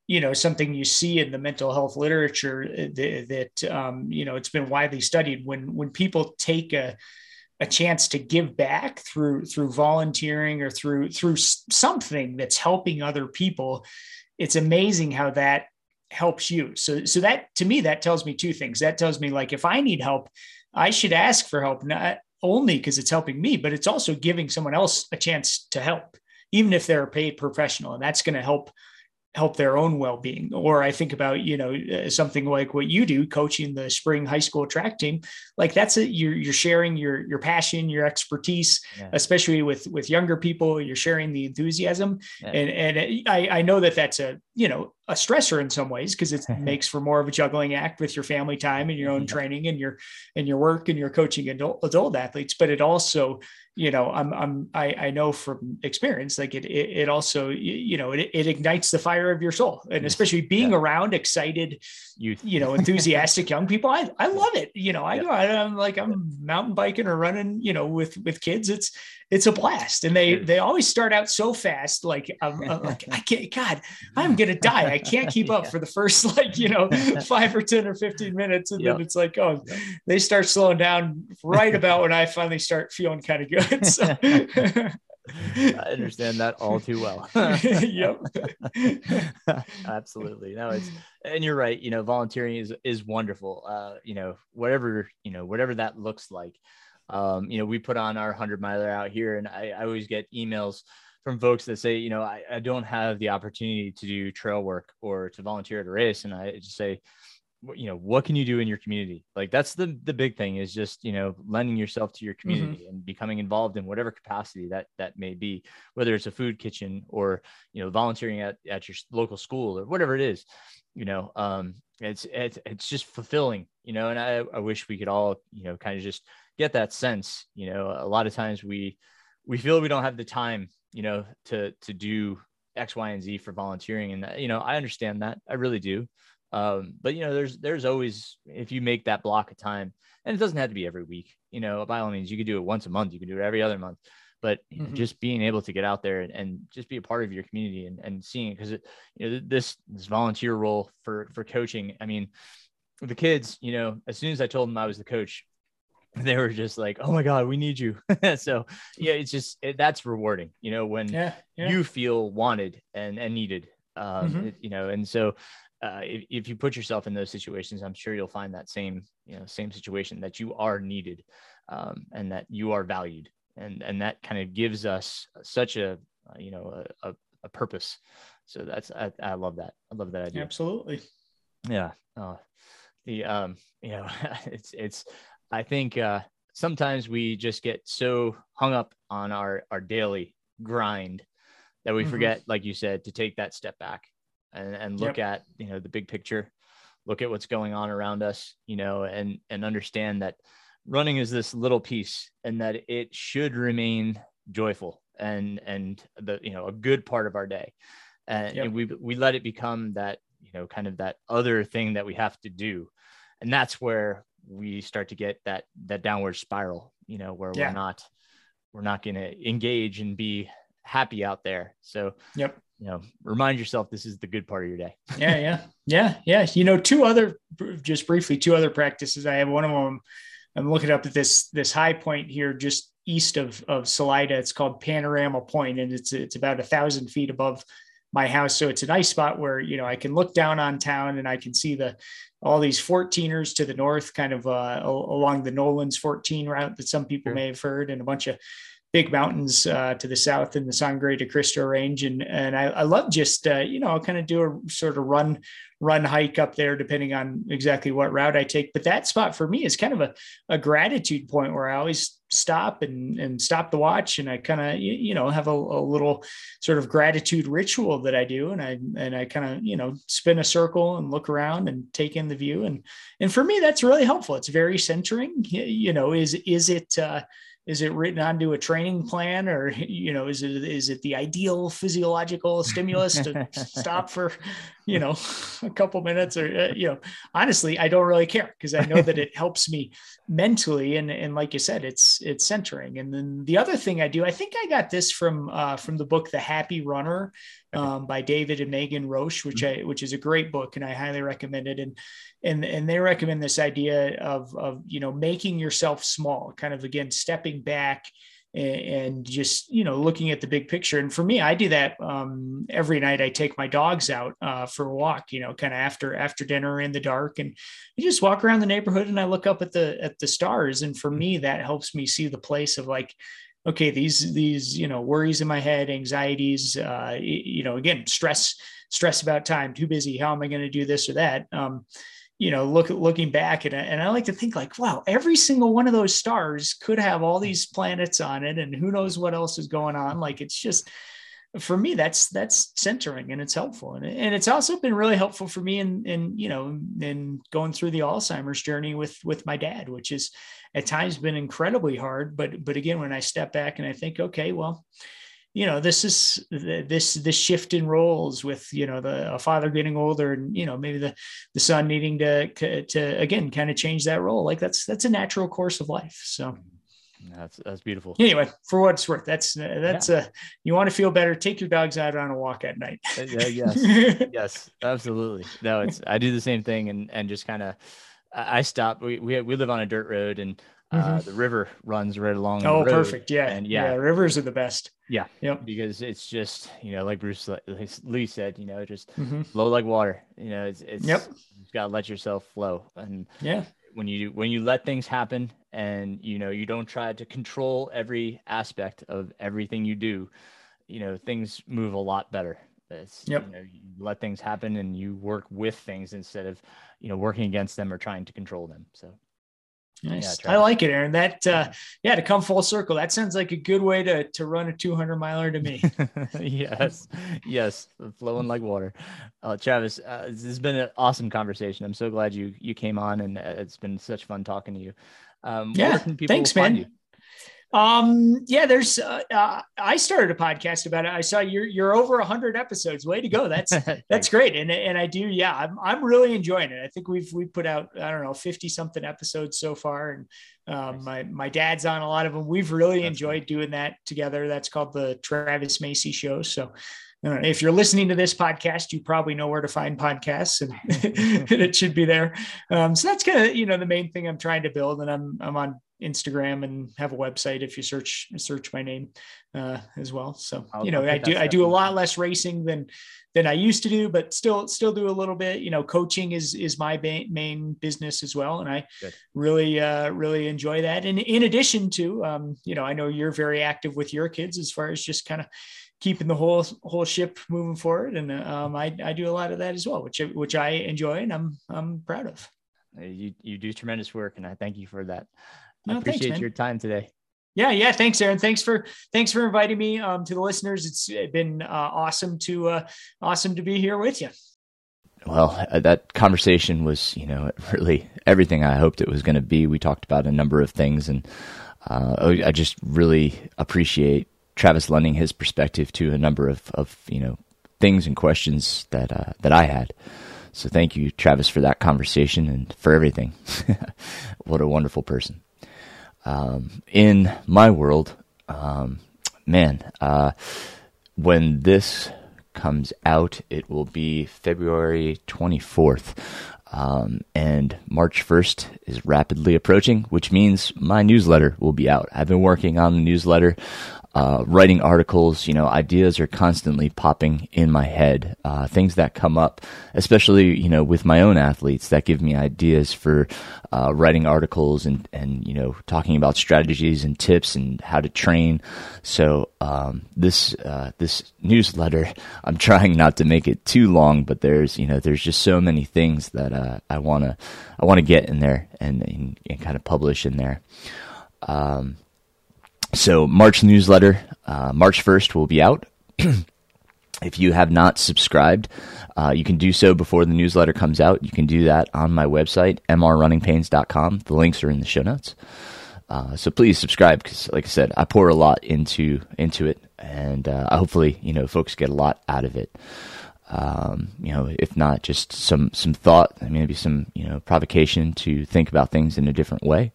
you know, something you see in the mental health literature th- that, um, you know, it's been widely studied when, when people take a, a chance to give back through, through volunteering or through, through something that's helping other people. It's amazing how that helps you. So, so that, to me, that tells me two things. That tells me like, if I need help, I should ask for help, not only because it's helping me, but it's also giving someone else a chance to help, even if they're a paid professional, and that's going to help, help their own well-being. Or I think about, you know, something like what you do, coaching the spring high school track team, like that's it. You're, you're sharing your, your passion, your expertise, yeah. especially with, with younger people, you're sharing the enthusiasm. Yeah. And, and I, I know that that's a, you know, a stressor in some ways, because it makes for more of a juggling act with your family time and your own yeah. training and your, and your work and your coaching adult, adult athletes. But it also, you know, I'm, I'm, I, I know from experience, like it, it, it also, you know, it, it ignites the fire of your soul, and especially being yeah. around excited, youth. You know, enthusiastic young people. I, I love it. You know, I yeah. go, I'm like, I'm mountain biking or running, you know, with, with kids, it's, it's a blast. And they, they always start out so fast. Like, I'm, I'm like, I can't, God, I'm going to die. I can't keep up yeah. for the first, like, you know, five or ten or fifteen minutes. And yep. then it's like, oh, yep. they start slowing down right about when I finally start feeling kind of good. So. I understand that all too well. Yep. Absolutely. No, it's, and you're right. You know, volunteering is, is wonderful. Uh, you know, whatever, you know, whatever that looks like. Um, you know, we put on our hundred miler out here, and I, I always get emails from folks that say, you know, I, I don't have the opportunity to do trail work or to volunteer at a race. And I just say, you know, what can you do in your community? Like that's the the big thing is just, you know, lending yourself to your community mm-hmm. and becoming involved in whatever capacity that that may be, whether it's a food kitchen or, you know, volunteering at, at your local school or whatever it is, you know, um, it's, it's, it's just fulfilling, you know, and I, I wish we could all, you know, kind of just get that sense, you know, a lot of times we, we feel we don't have the time, you know, to, to do X, Y, and Z for volunteering. And, you know, I understand that. I really do. Um, but, you know, there's there's always, if you make that block of time, and it doesn't have to be every week, you know, by all means, you could do it once a month, you can do it every other month. But you know, mm-hmm. just being able to get out there and, and just be a part of your community and, and seeing it, because you know, this, this volunteer role for, for coaching, I mean, the kids, you know, as soon as I told them I was the coach, they were just like, oh my God, we need you. So yeah, it's just, it, that's rewarding, you know, when yeah, yeah. you feel wanted and, and needed, um, mm-hmm. it, you know, and so uh, if, if you put yourself in those situations, I'm sure you'll find that same, you know, same situation that you are needed um, and that you are valued. And, and that kind of gives us such a, uh, you know, a, a, a purpose. So that's, I, I love that. I love that idea. Absolutely. Yeah. Uh, the, um, you know, it's, it's, I think uh, sometimes we just get so hung up on our, our daily grind that we mm-hmm. forget, like you said, to take that step back and, and look yep. at, you know, the big picture, look at what's going on around us, you know, and, and understand that running is this little piece and that it should remain joyful and, and the, you know, a good part of our day. And, yep. and we, we let it become that, you know, kind of that other thing that we have to do. And that's where we start to get that, that downward spiral, you know, where yeah. we're not, we're not going to engage and be happy out there. So, yep. you know, remind yourself, this is the good part of your day. yeah. Yeah. Yeah. Yeah. You know, two other, just briefly, two other practices. I have one of them. I'm looking up at this, this high point here, just east of, of Salida. It's called Panorama Point, and it's, it's about a thousand feet above my house. So it's a nice spot where, you know, I can look down on town and I can see the, all these fourteeners to the north, kind of uh, along the Nolans fourteen route that some people sure. may have heard, and a bunch of big mountains uh, to the south in the Sangre de Cristo range. And, and I, I love just, uh, you know, I'll kind of do a sort of run, run hike up there, depending on exactly what route I take. But that spot for me is kind of a, a gratitude point where I always stop and, and stop the watch. And I kind of, you, you know, have a, a little sort of gratitude ritual that I do. And I, and I kind of, you know, spin a circle and look around and take in the view. And, and for me, that's really helpful. It's very centering, you know, is, is it, uh, is it written onto a training plan, or, you know, is it, is it the ideal physiological stimulus to stop for, you know, a couple minutes? Or, uh, you know, honestly, I don't really care, because I know that it helps me mentally. And, and like you said, it's, it's centering. And then the other thing I do, I think I got this from, uh, from the book, The Happy Runner, um, by David and Megan Roche, which I, which is a great book, and I highly recommend it. And, and, and they recommend this idea of, of, you know, making yourself small, kind of, again, stepping back and just, you know, looking at the big picture. And for me, I do that um, every night. I take my dogs out uh, for a walk, you know, kind of after, after dinner in the dark, and I just walk around the neighborhood and I look up at the, at the stars. And for me, that helps me see the place of, like, okay, these, these, you know, worries in my head, anxieties, uh, you know, again, stress, stress about time, too busy. How am I going to do this or that? Um, you know, look at looking back. And I, and I like to think, like, wow, every single one of those stars could have all these planets on it, and who knows what else is going on. Like, it's just, for me, that's, that's centering, and it's helpful. And, and it's also been really helpful for me in, in, you know, in going through the Alzheimer's journey with, with my dad, which is at times been incredibly hard. But, but again, when I step back and I think, okay, well, you know, this is this, this shift in roles with, you know, the a father getting older, and, you know, maybe the, the son needing to, to, again, kind of change that role. Like, that's, that's a natural course of life. So that's, that's beautiful. Anyway, for what it's worth, that's, that's yeah. uh, you want to feel better, take your dogs out on a walk at night. uh, yes, yes, absolutely. No, it's, I do the same thing, and, and just kind of, I stop, we, we, we live on a dirt road, and Uh, the river runs right along. Oh, the road. Perfect. Yeah. And yeah. yeah. Rivers are the best. Yeah. Yep. Because it's just, you know, like Bruce Lee said, you know, just mm-hmm. flow like water, you know, it's, it's yep. you've got to let yourself flow. And yeah, when you, when you let things happen, and, you know, you don't try to control every aspect of everything you do, you know, things move a lot better. It's, yep. you know, you let things happen, and you work with things instead of, you know, working against them or trying to control them. So. Nice. Yeah, I like it, Aaron. That, uh, yeah, to come full circle, that sounds like a good way to, to run a two hundred miler to me. yes. Yes. Flowing like water. Uh, Travis, uh, this has been an awesome conversation. I'm so glad you, you came on, and it's been such fun talking to you. Um, yeah. Thanks, man. You? Um, yeah, there's, uh, uh, I started a podcast about it. I saw you're, you're over a hundred episodes. Way to go. That's, that's great. And, and I do, yeah, I'm, I'm really enjoying it. I think we've, we put out, I don't know, fifty something episodes so far. And, um, my, my dad's on a lot of them. We've really that's enjoyed cool. doing that together. That's called the Travis Macy Show. So, uh, if you're listening to this podcast, you probably know where to find podcasts, and, and it should be there. Um, so that's kind of, you know, the main thing I'm trying to build, and I'm, I'm on Instagram and have a website if you search search my name uh as well. So I'll, you know, I do I do a lot less racing than than I used to do, but still still do a little bit. You know, coaching is is my ba- main business as well, and I Good. really uh really enjoy that. And in addition to um you know, I know you're very active with your kids as far as just kind of keeping the whole whole ship moving forward, and um I I do a lot of that as well, which which I enjoy and I'm I'm proud of. You you do tremendous work, and I thank you for that. No, I appreciate thanks, your time today. Yeah. Yeah. Thanks, Aaron. Thanks for, thanks for inviting me. Um, to the listeners, it's been uh, awesome to, uh, awesome to be here with you. Well, uh, that conversation was, you know, really everything I hoped it was going to be. We talked about a number of things, and uh, I just really appreciate Travis lending his perspective to a number of, of, you know, things and questions that, uh, that I had. So thank you, Travis, for that conversation and for everything. What a wonderful person. Um, in my world, um, man, uh, when this comes out, it will be February twenty-fourth, um, and March first is rapidly approaching, which means my newsletter will be out. I've been working on the newsletter, uh, writing articles. You know, ideas are constantly popping in my head, uh, things that come up, especially, you know, with my own athletes, that give me ideas for, uh, writing articles and, and, you know, talking about strategies and tips and how to train. So, um, this, uh, this newsletter, I'm trying not to make it too long, but there's, you know, there's just so many things that, uh, I want to, I want to get in there and, and, and kind of publish in there. Um, So March newsletter, uh, March first will be out. If you have not subscribed, uh, you can do so before the newsletter comes out. You can do that on my website, m r running pains dot com. The links are in the show notes. Uh, so please subscribe, because like I said, I pour a lot into, into it, and, uh, hopefully, you know, folks get a lot out of it. Um, you know, if not, just some, some thought, maybe some, you know, provocation to think about things in a different way.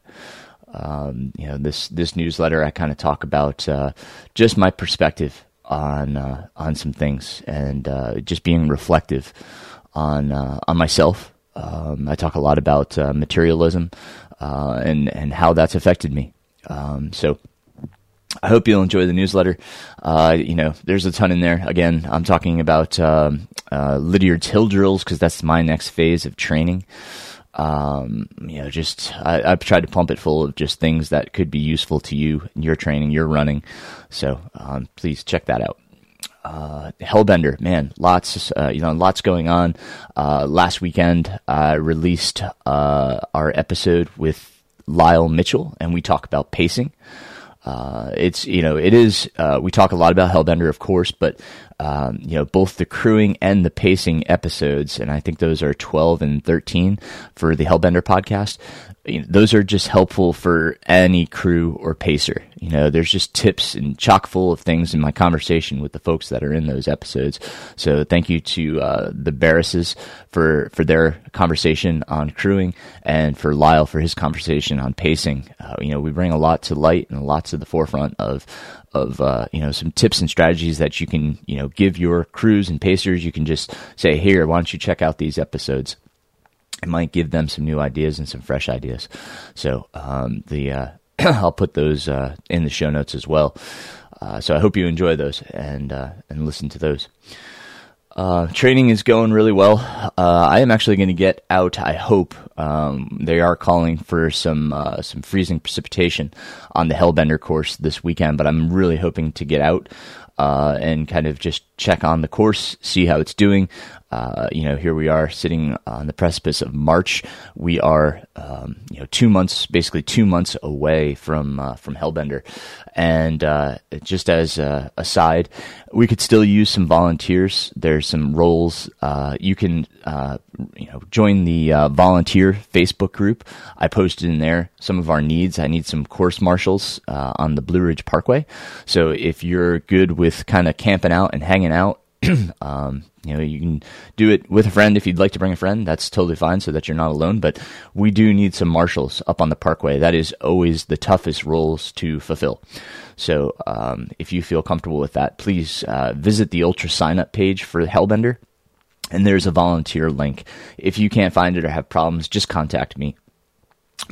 Um, you know, this, this newsletter, I kind of talk about, uh, just my perspective on, uh, on some things, and, uh, just being reflective on, uh, on myself. Um, I talk a lot about, uh, materialism, uh, and, and how that's affected me. Um, so I hope you'll enjoy the newsletter. Uh, you know, there's a ton in there. Again, I'm talking about, um, uh, Lydiard's hill drills, cause that's my next phase of training. Um, you know, just, I, I've tried to pump it full of just things that could be useful to you in your training, your running. So, um, please check that out. Uh, Hellbender, man, lots, uh, you know, lots going on. Uh, last weekend, I uh, released, uh, our episode with Lyle Mitchell, and we talk about pacing. Uh, it's, you know, it is, uh, we talk a lot about Hellbender, of course, but, um, you know, both the crewing and the pacing episodes, and I think those are twelve and thirteen for the Hellbender podcast. You know, those are just helpful for any crew or pacer. You know, there's just tips and chock full of things in my conversation with the folks that are in those episodes. So thank you to, uh, the Barrises for, for their conversation on crewing, and for Lyle for his conversation on pacing. Uh, you know, we bring a lot to light and lots to the forefront of, of, uh, you know, some tips and strategies that you can, you know, give your crews and pacers. You can just say, here, why don't you check out these episodes? It might give them some new ideas and some fresh ideas. So, um, the, uh, I'll put those, uh, in the show notes as well. Uh, so I hope you enjoy those, and, uh, and listen to those. Uh, training is going really well. Uh, I am actually going to get out, I hope. Um, they are calling for some, uh, some freezing precipitation on the Hellbender course this weekend, but I'm really hoping to get out, uh, and kind of just check on the course, see how it's doing. Uh, you know, here we are sitting on the precipice of March. We are, um, you know, two months, basically two months away from uh, from Hellbender. And uh, just as a aside, we could still use some volunteers. There's some roles. Uh, you can, uh, you know, join the uh, volunteer Facebook group. I posted in there some of our needs. I need some course marshals uh, on the Blue Ridge Parkway. So if you're good with kind of camping out and hanging out, um, you know, you can do it with a friend. If you'd like to bring a friend, that's totally fine so that you're not alone. But we do need some marshals up on the parkway. That is always the toughest roles to fulfill. So um, if you feel comfortable with that, please uh, visit the Ultra sign-up page for Hellbender. And there's a volunteer link. If you can't find it or have problems, just contact me.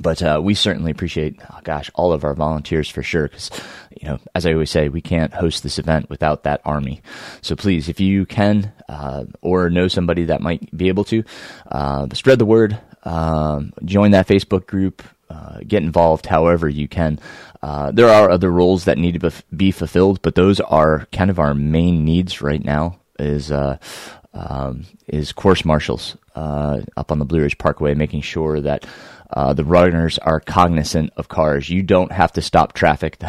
But uh, we certainly appreciate, oh gosh, all of our volunteers for sure, because, you know, as I always say, we can't host this event without that army. So please, if you can uh, or know somebody that might be able to, uh, spread the word, um, join that Facebook group, uh, get involved however you can. Uh, there are other roles that need to be fulfilled, but those are kind of our main needs right now is uh, um, is course marshals uh, up on the Blue Ridge Parkway, making sure that Uh, the runners are cognizant of cars. You don't have to stop traffic.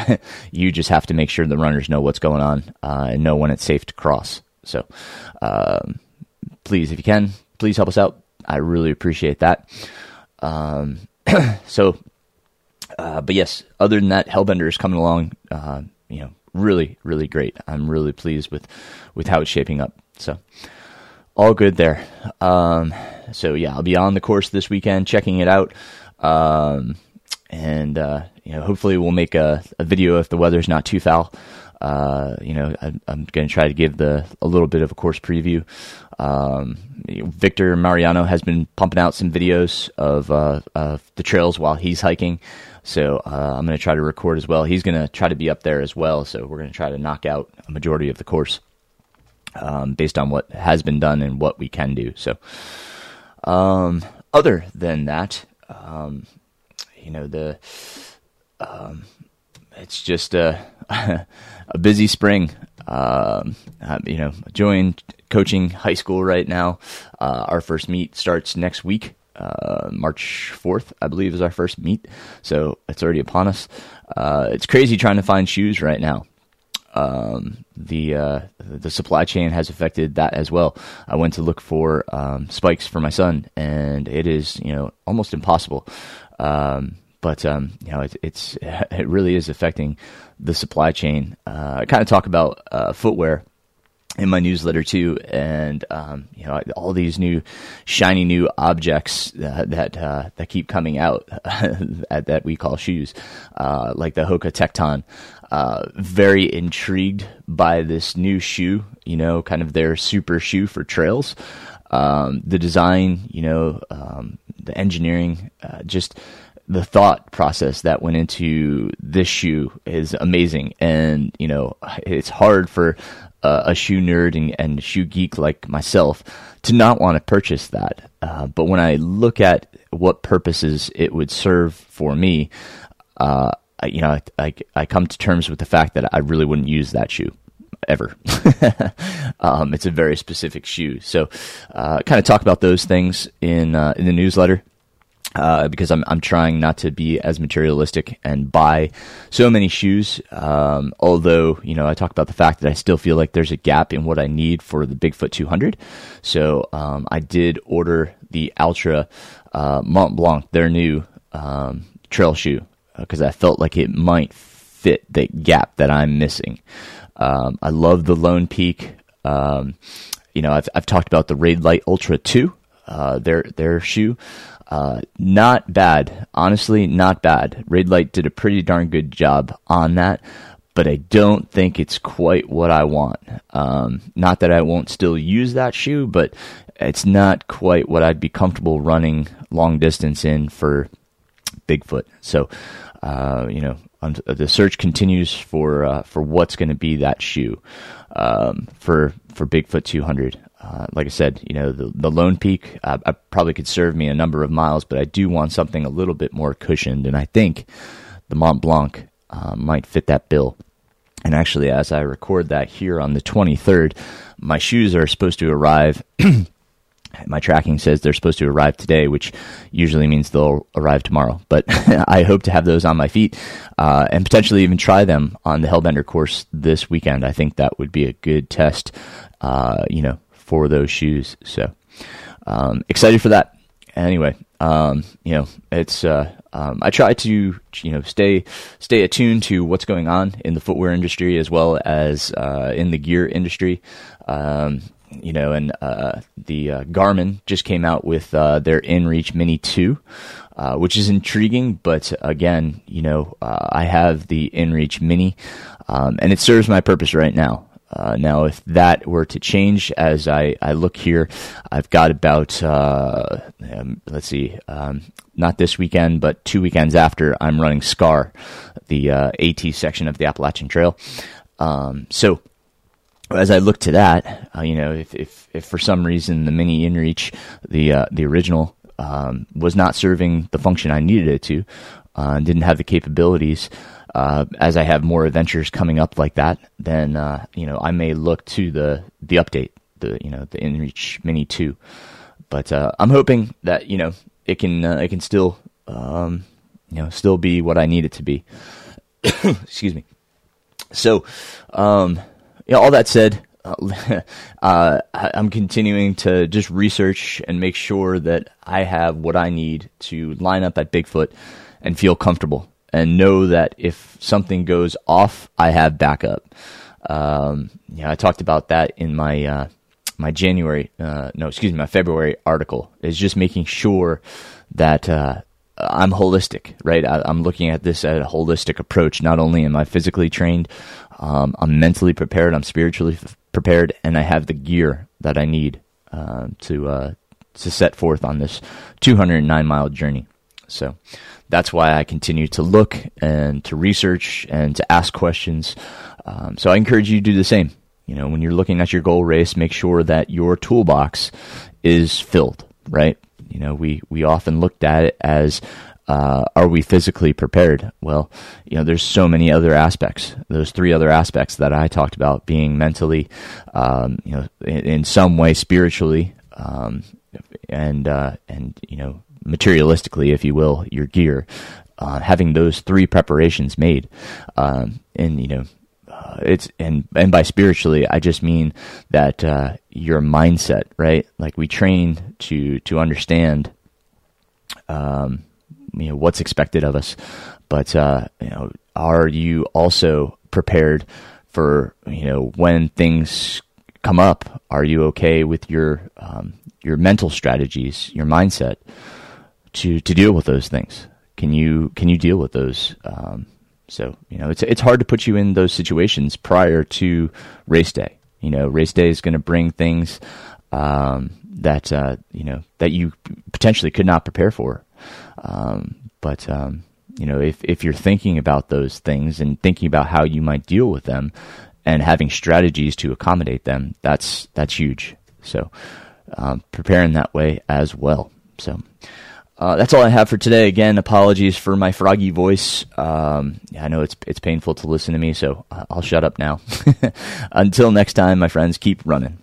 You just have to make sure the runners know what's going on uh, and know when it's safe to cross. So um, please, if you can, please help us out. I really appreciate that. Um, so, uh, but yes, other than that, Hellbender is coming along, uh, you know, really, really great. I'm really pleased with, with how it's shaping up. So all good there. Um, so yeah, I'll be on the course this weekend, checking it out. Um, and, uh, you know, hopefully we'll make a, a video if the weather's not too foul. Uh, you know, I, I'm going to try to give the, a little bit of a course preview. Um, Victor Mariano has been pumping out some videos of, uh, of the trails while he's hiking. So, uh, I'm going to try to record as well. He's going to try to be up there as well. So we're going to try to knock out a majority of the course. Um, based on what has been done and what we can do. So, um, other than that, um, you know, the, um, it's just, a, a busy spring, um, you know, enjoying coaching high school right now. Uh, our first meet starts next week. Uh, March fourth, I believe, is our first meet. So it's already upon us. Uh, it's crazy trying to find shoes right now. Um, the, uh, the supply chain has affected that as well. I went to look for, um, spikes for my son, and it is, you know, almost impossible. Um, but, um, you know, it, it's, it really is affecting the supply chain. Uh, I kind of talk about, uh, footwear in my newsletter too. And, um, you know, all these new shiny new objects uh, that, uh, that keep coming out that we call shoes, uh, like the Hoka Tecton. Uh, very intrigued by this new shoe, you know, kind of their super shoe for trails. Um, the design, you know, um, the engineering, uh, just the thought process that went into this shoe is amazing. And, you know, it's hard for uh, a shoe nerd and, and shoe geek like myself to not want to purchase that. Uh, but when I look at what purposes it would serve for me, uh, you know, I, I, I come to terms with the fact that I really wouldn't use that shoe ever. um, it's a very specific shoe. So, uh, kind of talk about those things in, uh, in the newsletter, uh, because I'm, I'm trying not to be as materialistic and buy so many shoes. Um, although, you know, I talk about the fact that I still feel like there's a gap in what I need for the Bigfoot two hundred. So, um, I did order the Ultra, uh, Mont Blanc, their new, um, trail shoe, because I felt like it might fit the gap that I'm missing. Um, I love the Lone Peak. Um, you know, I've, I've talked about the Raid Light Ultra two, uh, their their shoe. Uh, not bad. Honestly, not bad. Raid Light did a pretty darn good job on that, but I don't think it's quite what I want. Um, not that I won't still use that shoe, but it's not quite what I'd be comfortable running long distance in for Bigfoot. So, uh, you know, um, the search continues for uh, for what's going to be that shoe um, for for Bigfoot two hundred. Uh, like I said, you know, the, the Lone Peak uh, I probably could serve me a number of miles, but I do want something a little bit more cushioned, and I think the Mont Blanc uh, might fit that bill. And actually, as I record that here on the twenty-third, my shoes are supposed to arrive My tracking says they're supposed to arrive today, which usually means they'll arrive tomorrow. But I hope to have those on my feet uh, and potentially even try them on the Hellbender course this weekend. I think that would be a good test, uh, you know, for those shoes. So um, excited for that. Anyway, um, you know, it's uh, um, I try to, you know, stay stay attuned to what's going on in the footwear industry as well as uh, in the gear industry. Um, you know, and uh, the uh, Garmin just came out with uh, their InReach Mini two, uh, which is intriguing. But again, you know, uh, I have the InReach Mini, um, and it serves my purpose right now. Uh, now, if that were to change as I, I look here, I've got about, uh, um, let's see, um, not this weekend, but two weekends after, I'm running SCAR, the uh, AT section of the Appalachian Trail. Um, so as I look to that, uh, you know, if, if, if for some reason the Mini InReach, the uh, the original, um, was not serving the function I needed it to, uh, and didn't have the capabilities, Uh, as I have more adventures coming up like that, then, uh, you know, I may look to the, the update, the, you know, the InReach Mini two, but, uh, I'm hoping that, you know, it can, uh, it can still, um, you know, still be what I need it to be. Excuse me. So, um, yeah, all that said, uh, uh, I'm continuing to just research and make sure that I have what I need to line up at Bigfoot and feel comfortable, and know that if something goes off, I have backup. Um, yeah, I talked about that in my uh, my January, uh, no, excuse me, my February article. It's just making sure that uh, I'm holistic, right? I, I'm looking at this at a holistic approach. Not only am I physically trained, um, I'm mentally prepared, I'm spiritually f- prepared, and I have the gear that I need uh, to uh, to set forth on this two hundred nine mile journey. So that's why I continue to look and to research and to ask questions. Um, so I encourage you to do the same. You know, when you're looking at your goal race, make sure that your toolbox is filled, right? You know, we, we often looked at it as, uh, are we physically prepared? Well, you know, there's so many other aspects, those three other aspects that I talked about being mentally, um, you know, in, in some way spiritually, um, and, uh, and, you know, materialistically, if you will, your gear, uh, having those three preparations made. Um, and, you know, uh, it's, and, and by spiritually, I just mean that, uh, your mindset, right? Like we train to, to understand, um, you know, what's expected of us, but, uh, you know, are you also prepared for, you know, when things come up? Are you okay with your, um, your mental strategies, your mindset? To, to deal with those things, can you can you deal with those? Um, so you know it's it's hard to put you in those situations prior to race day. You know, race day is going to bring things um, that uh, you know that you potentially could not prepare for. Um, but um, you know, if if you're thinking about those things and thinking about how you might deal with them and having strategies to accommodate them, that's that's huge. So um, prepare in that way as well. So. Uh, that's all I have for today. Again, apologies for my froggy voice. Um, yeah, I know it's it's painful to listen to me, so I'll shut up now. Until next time, my friends, keep running.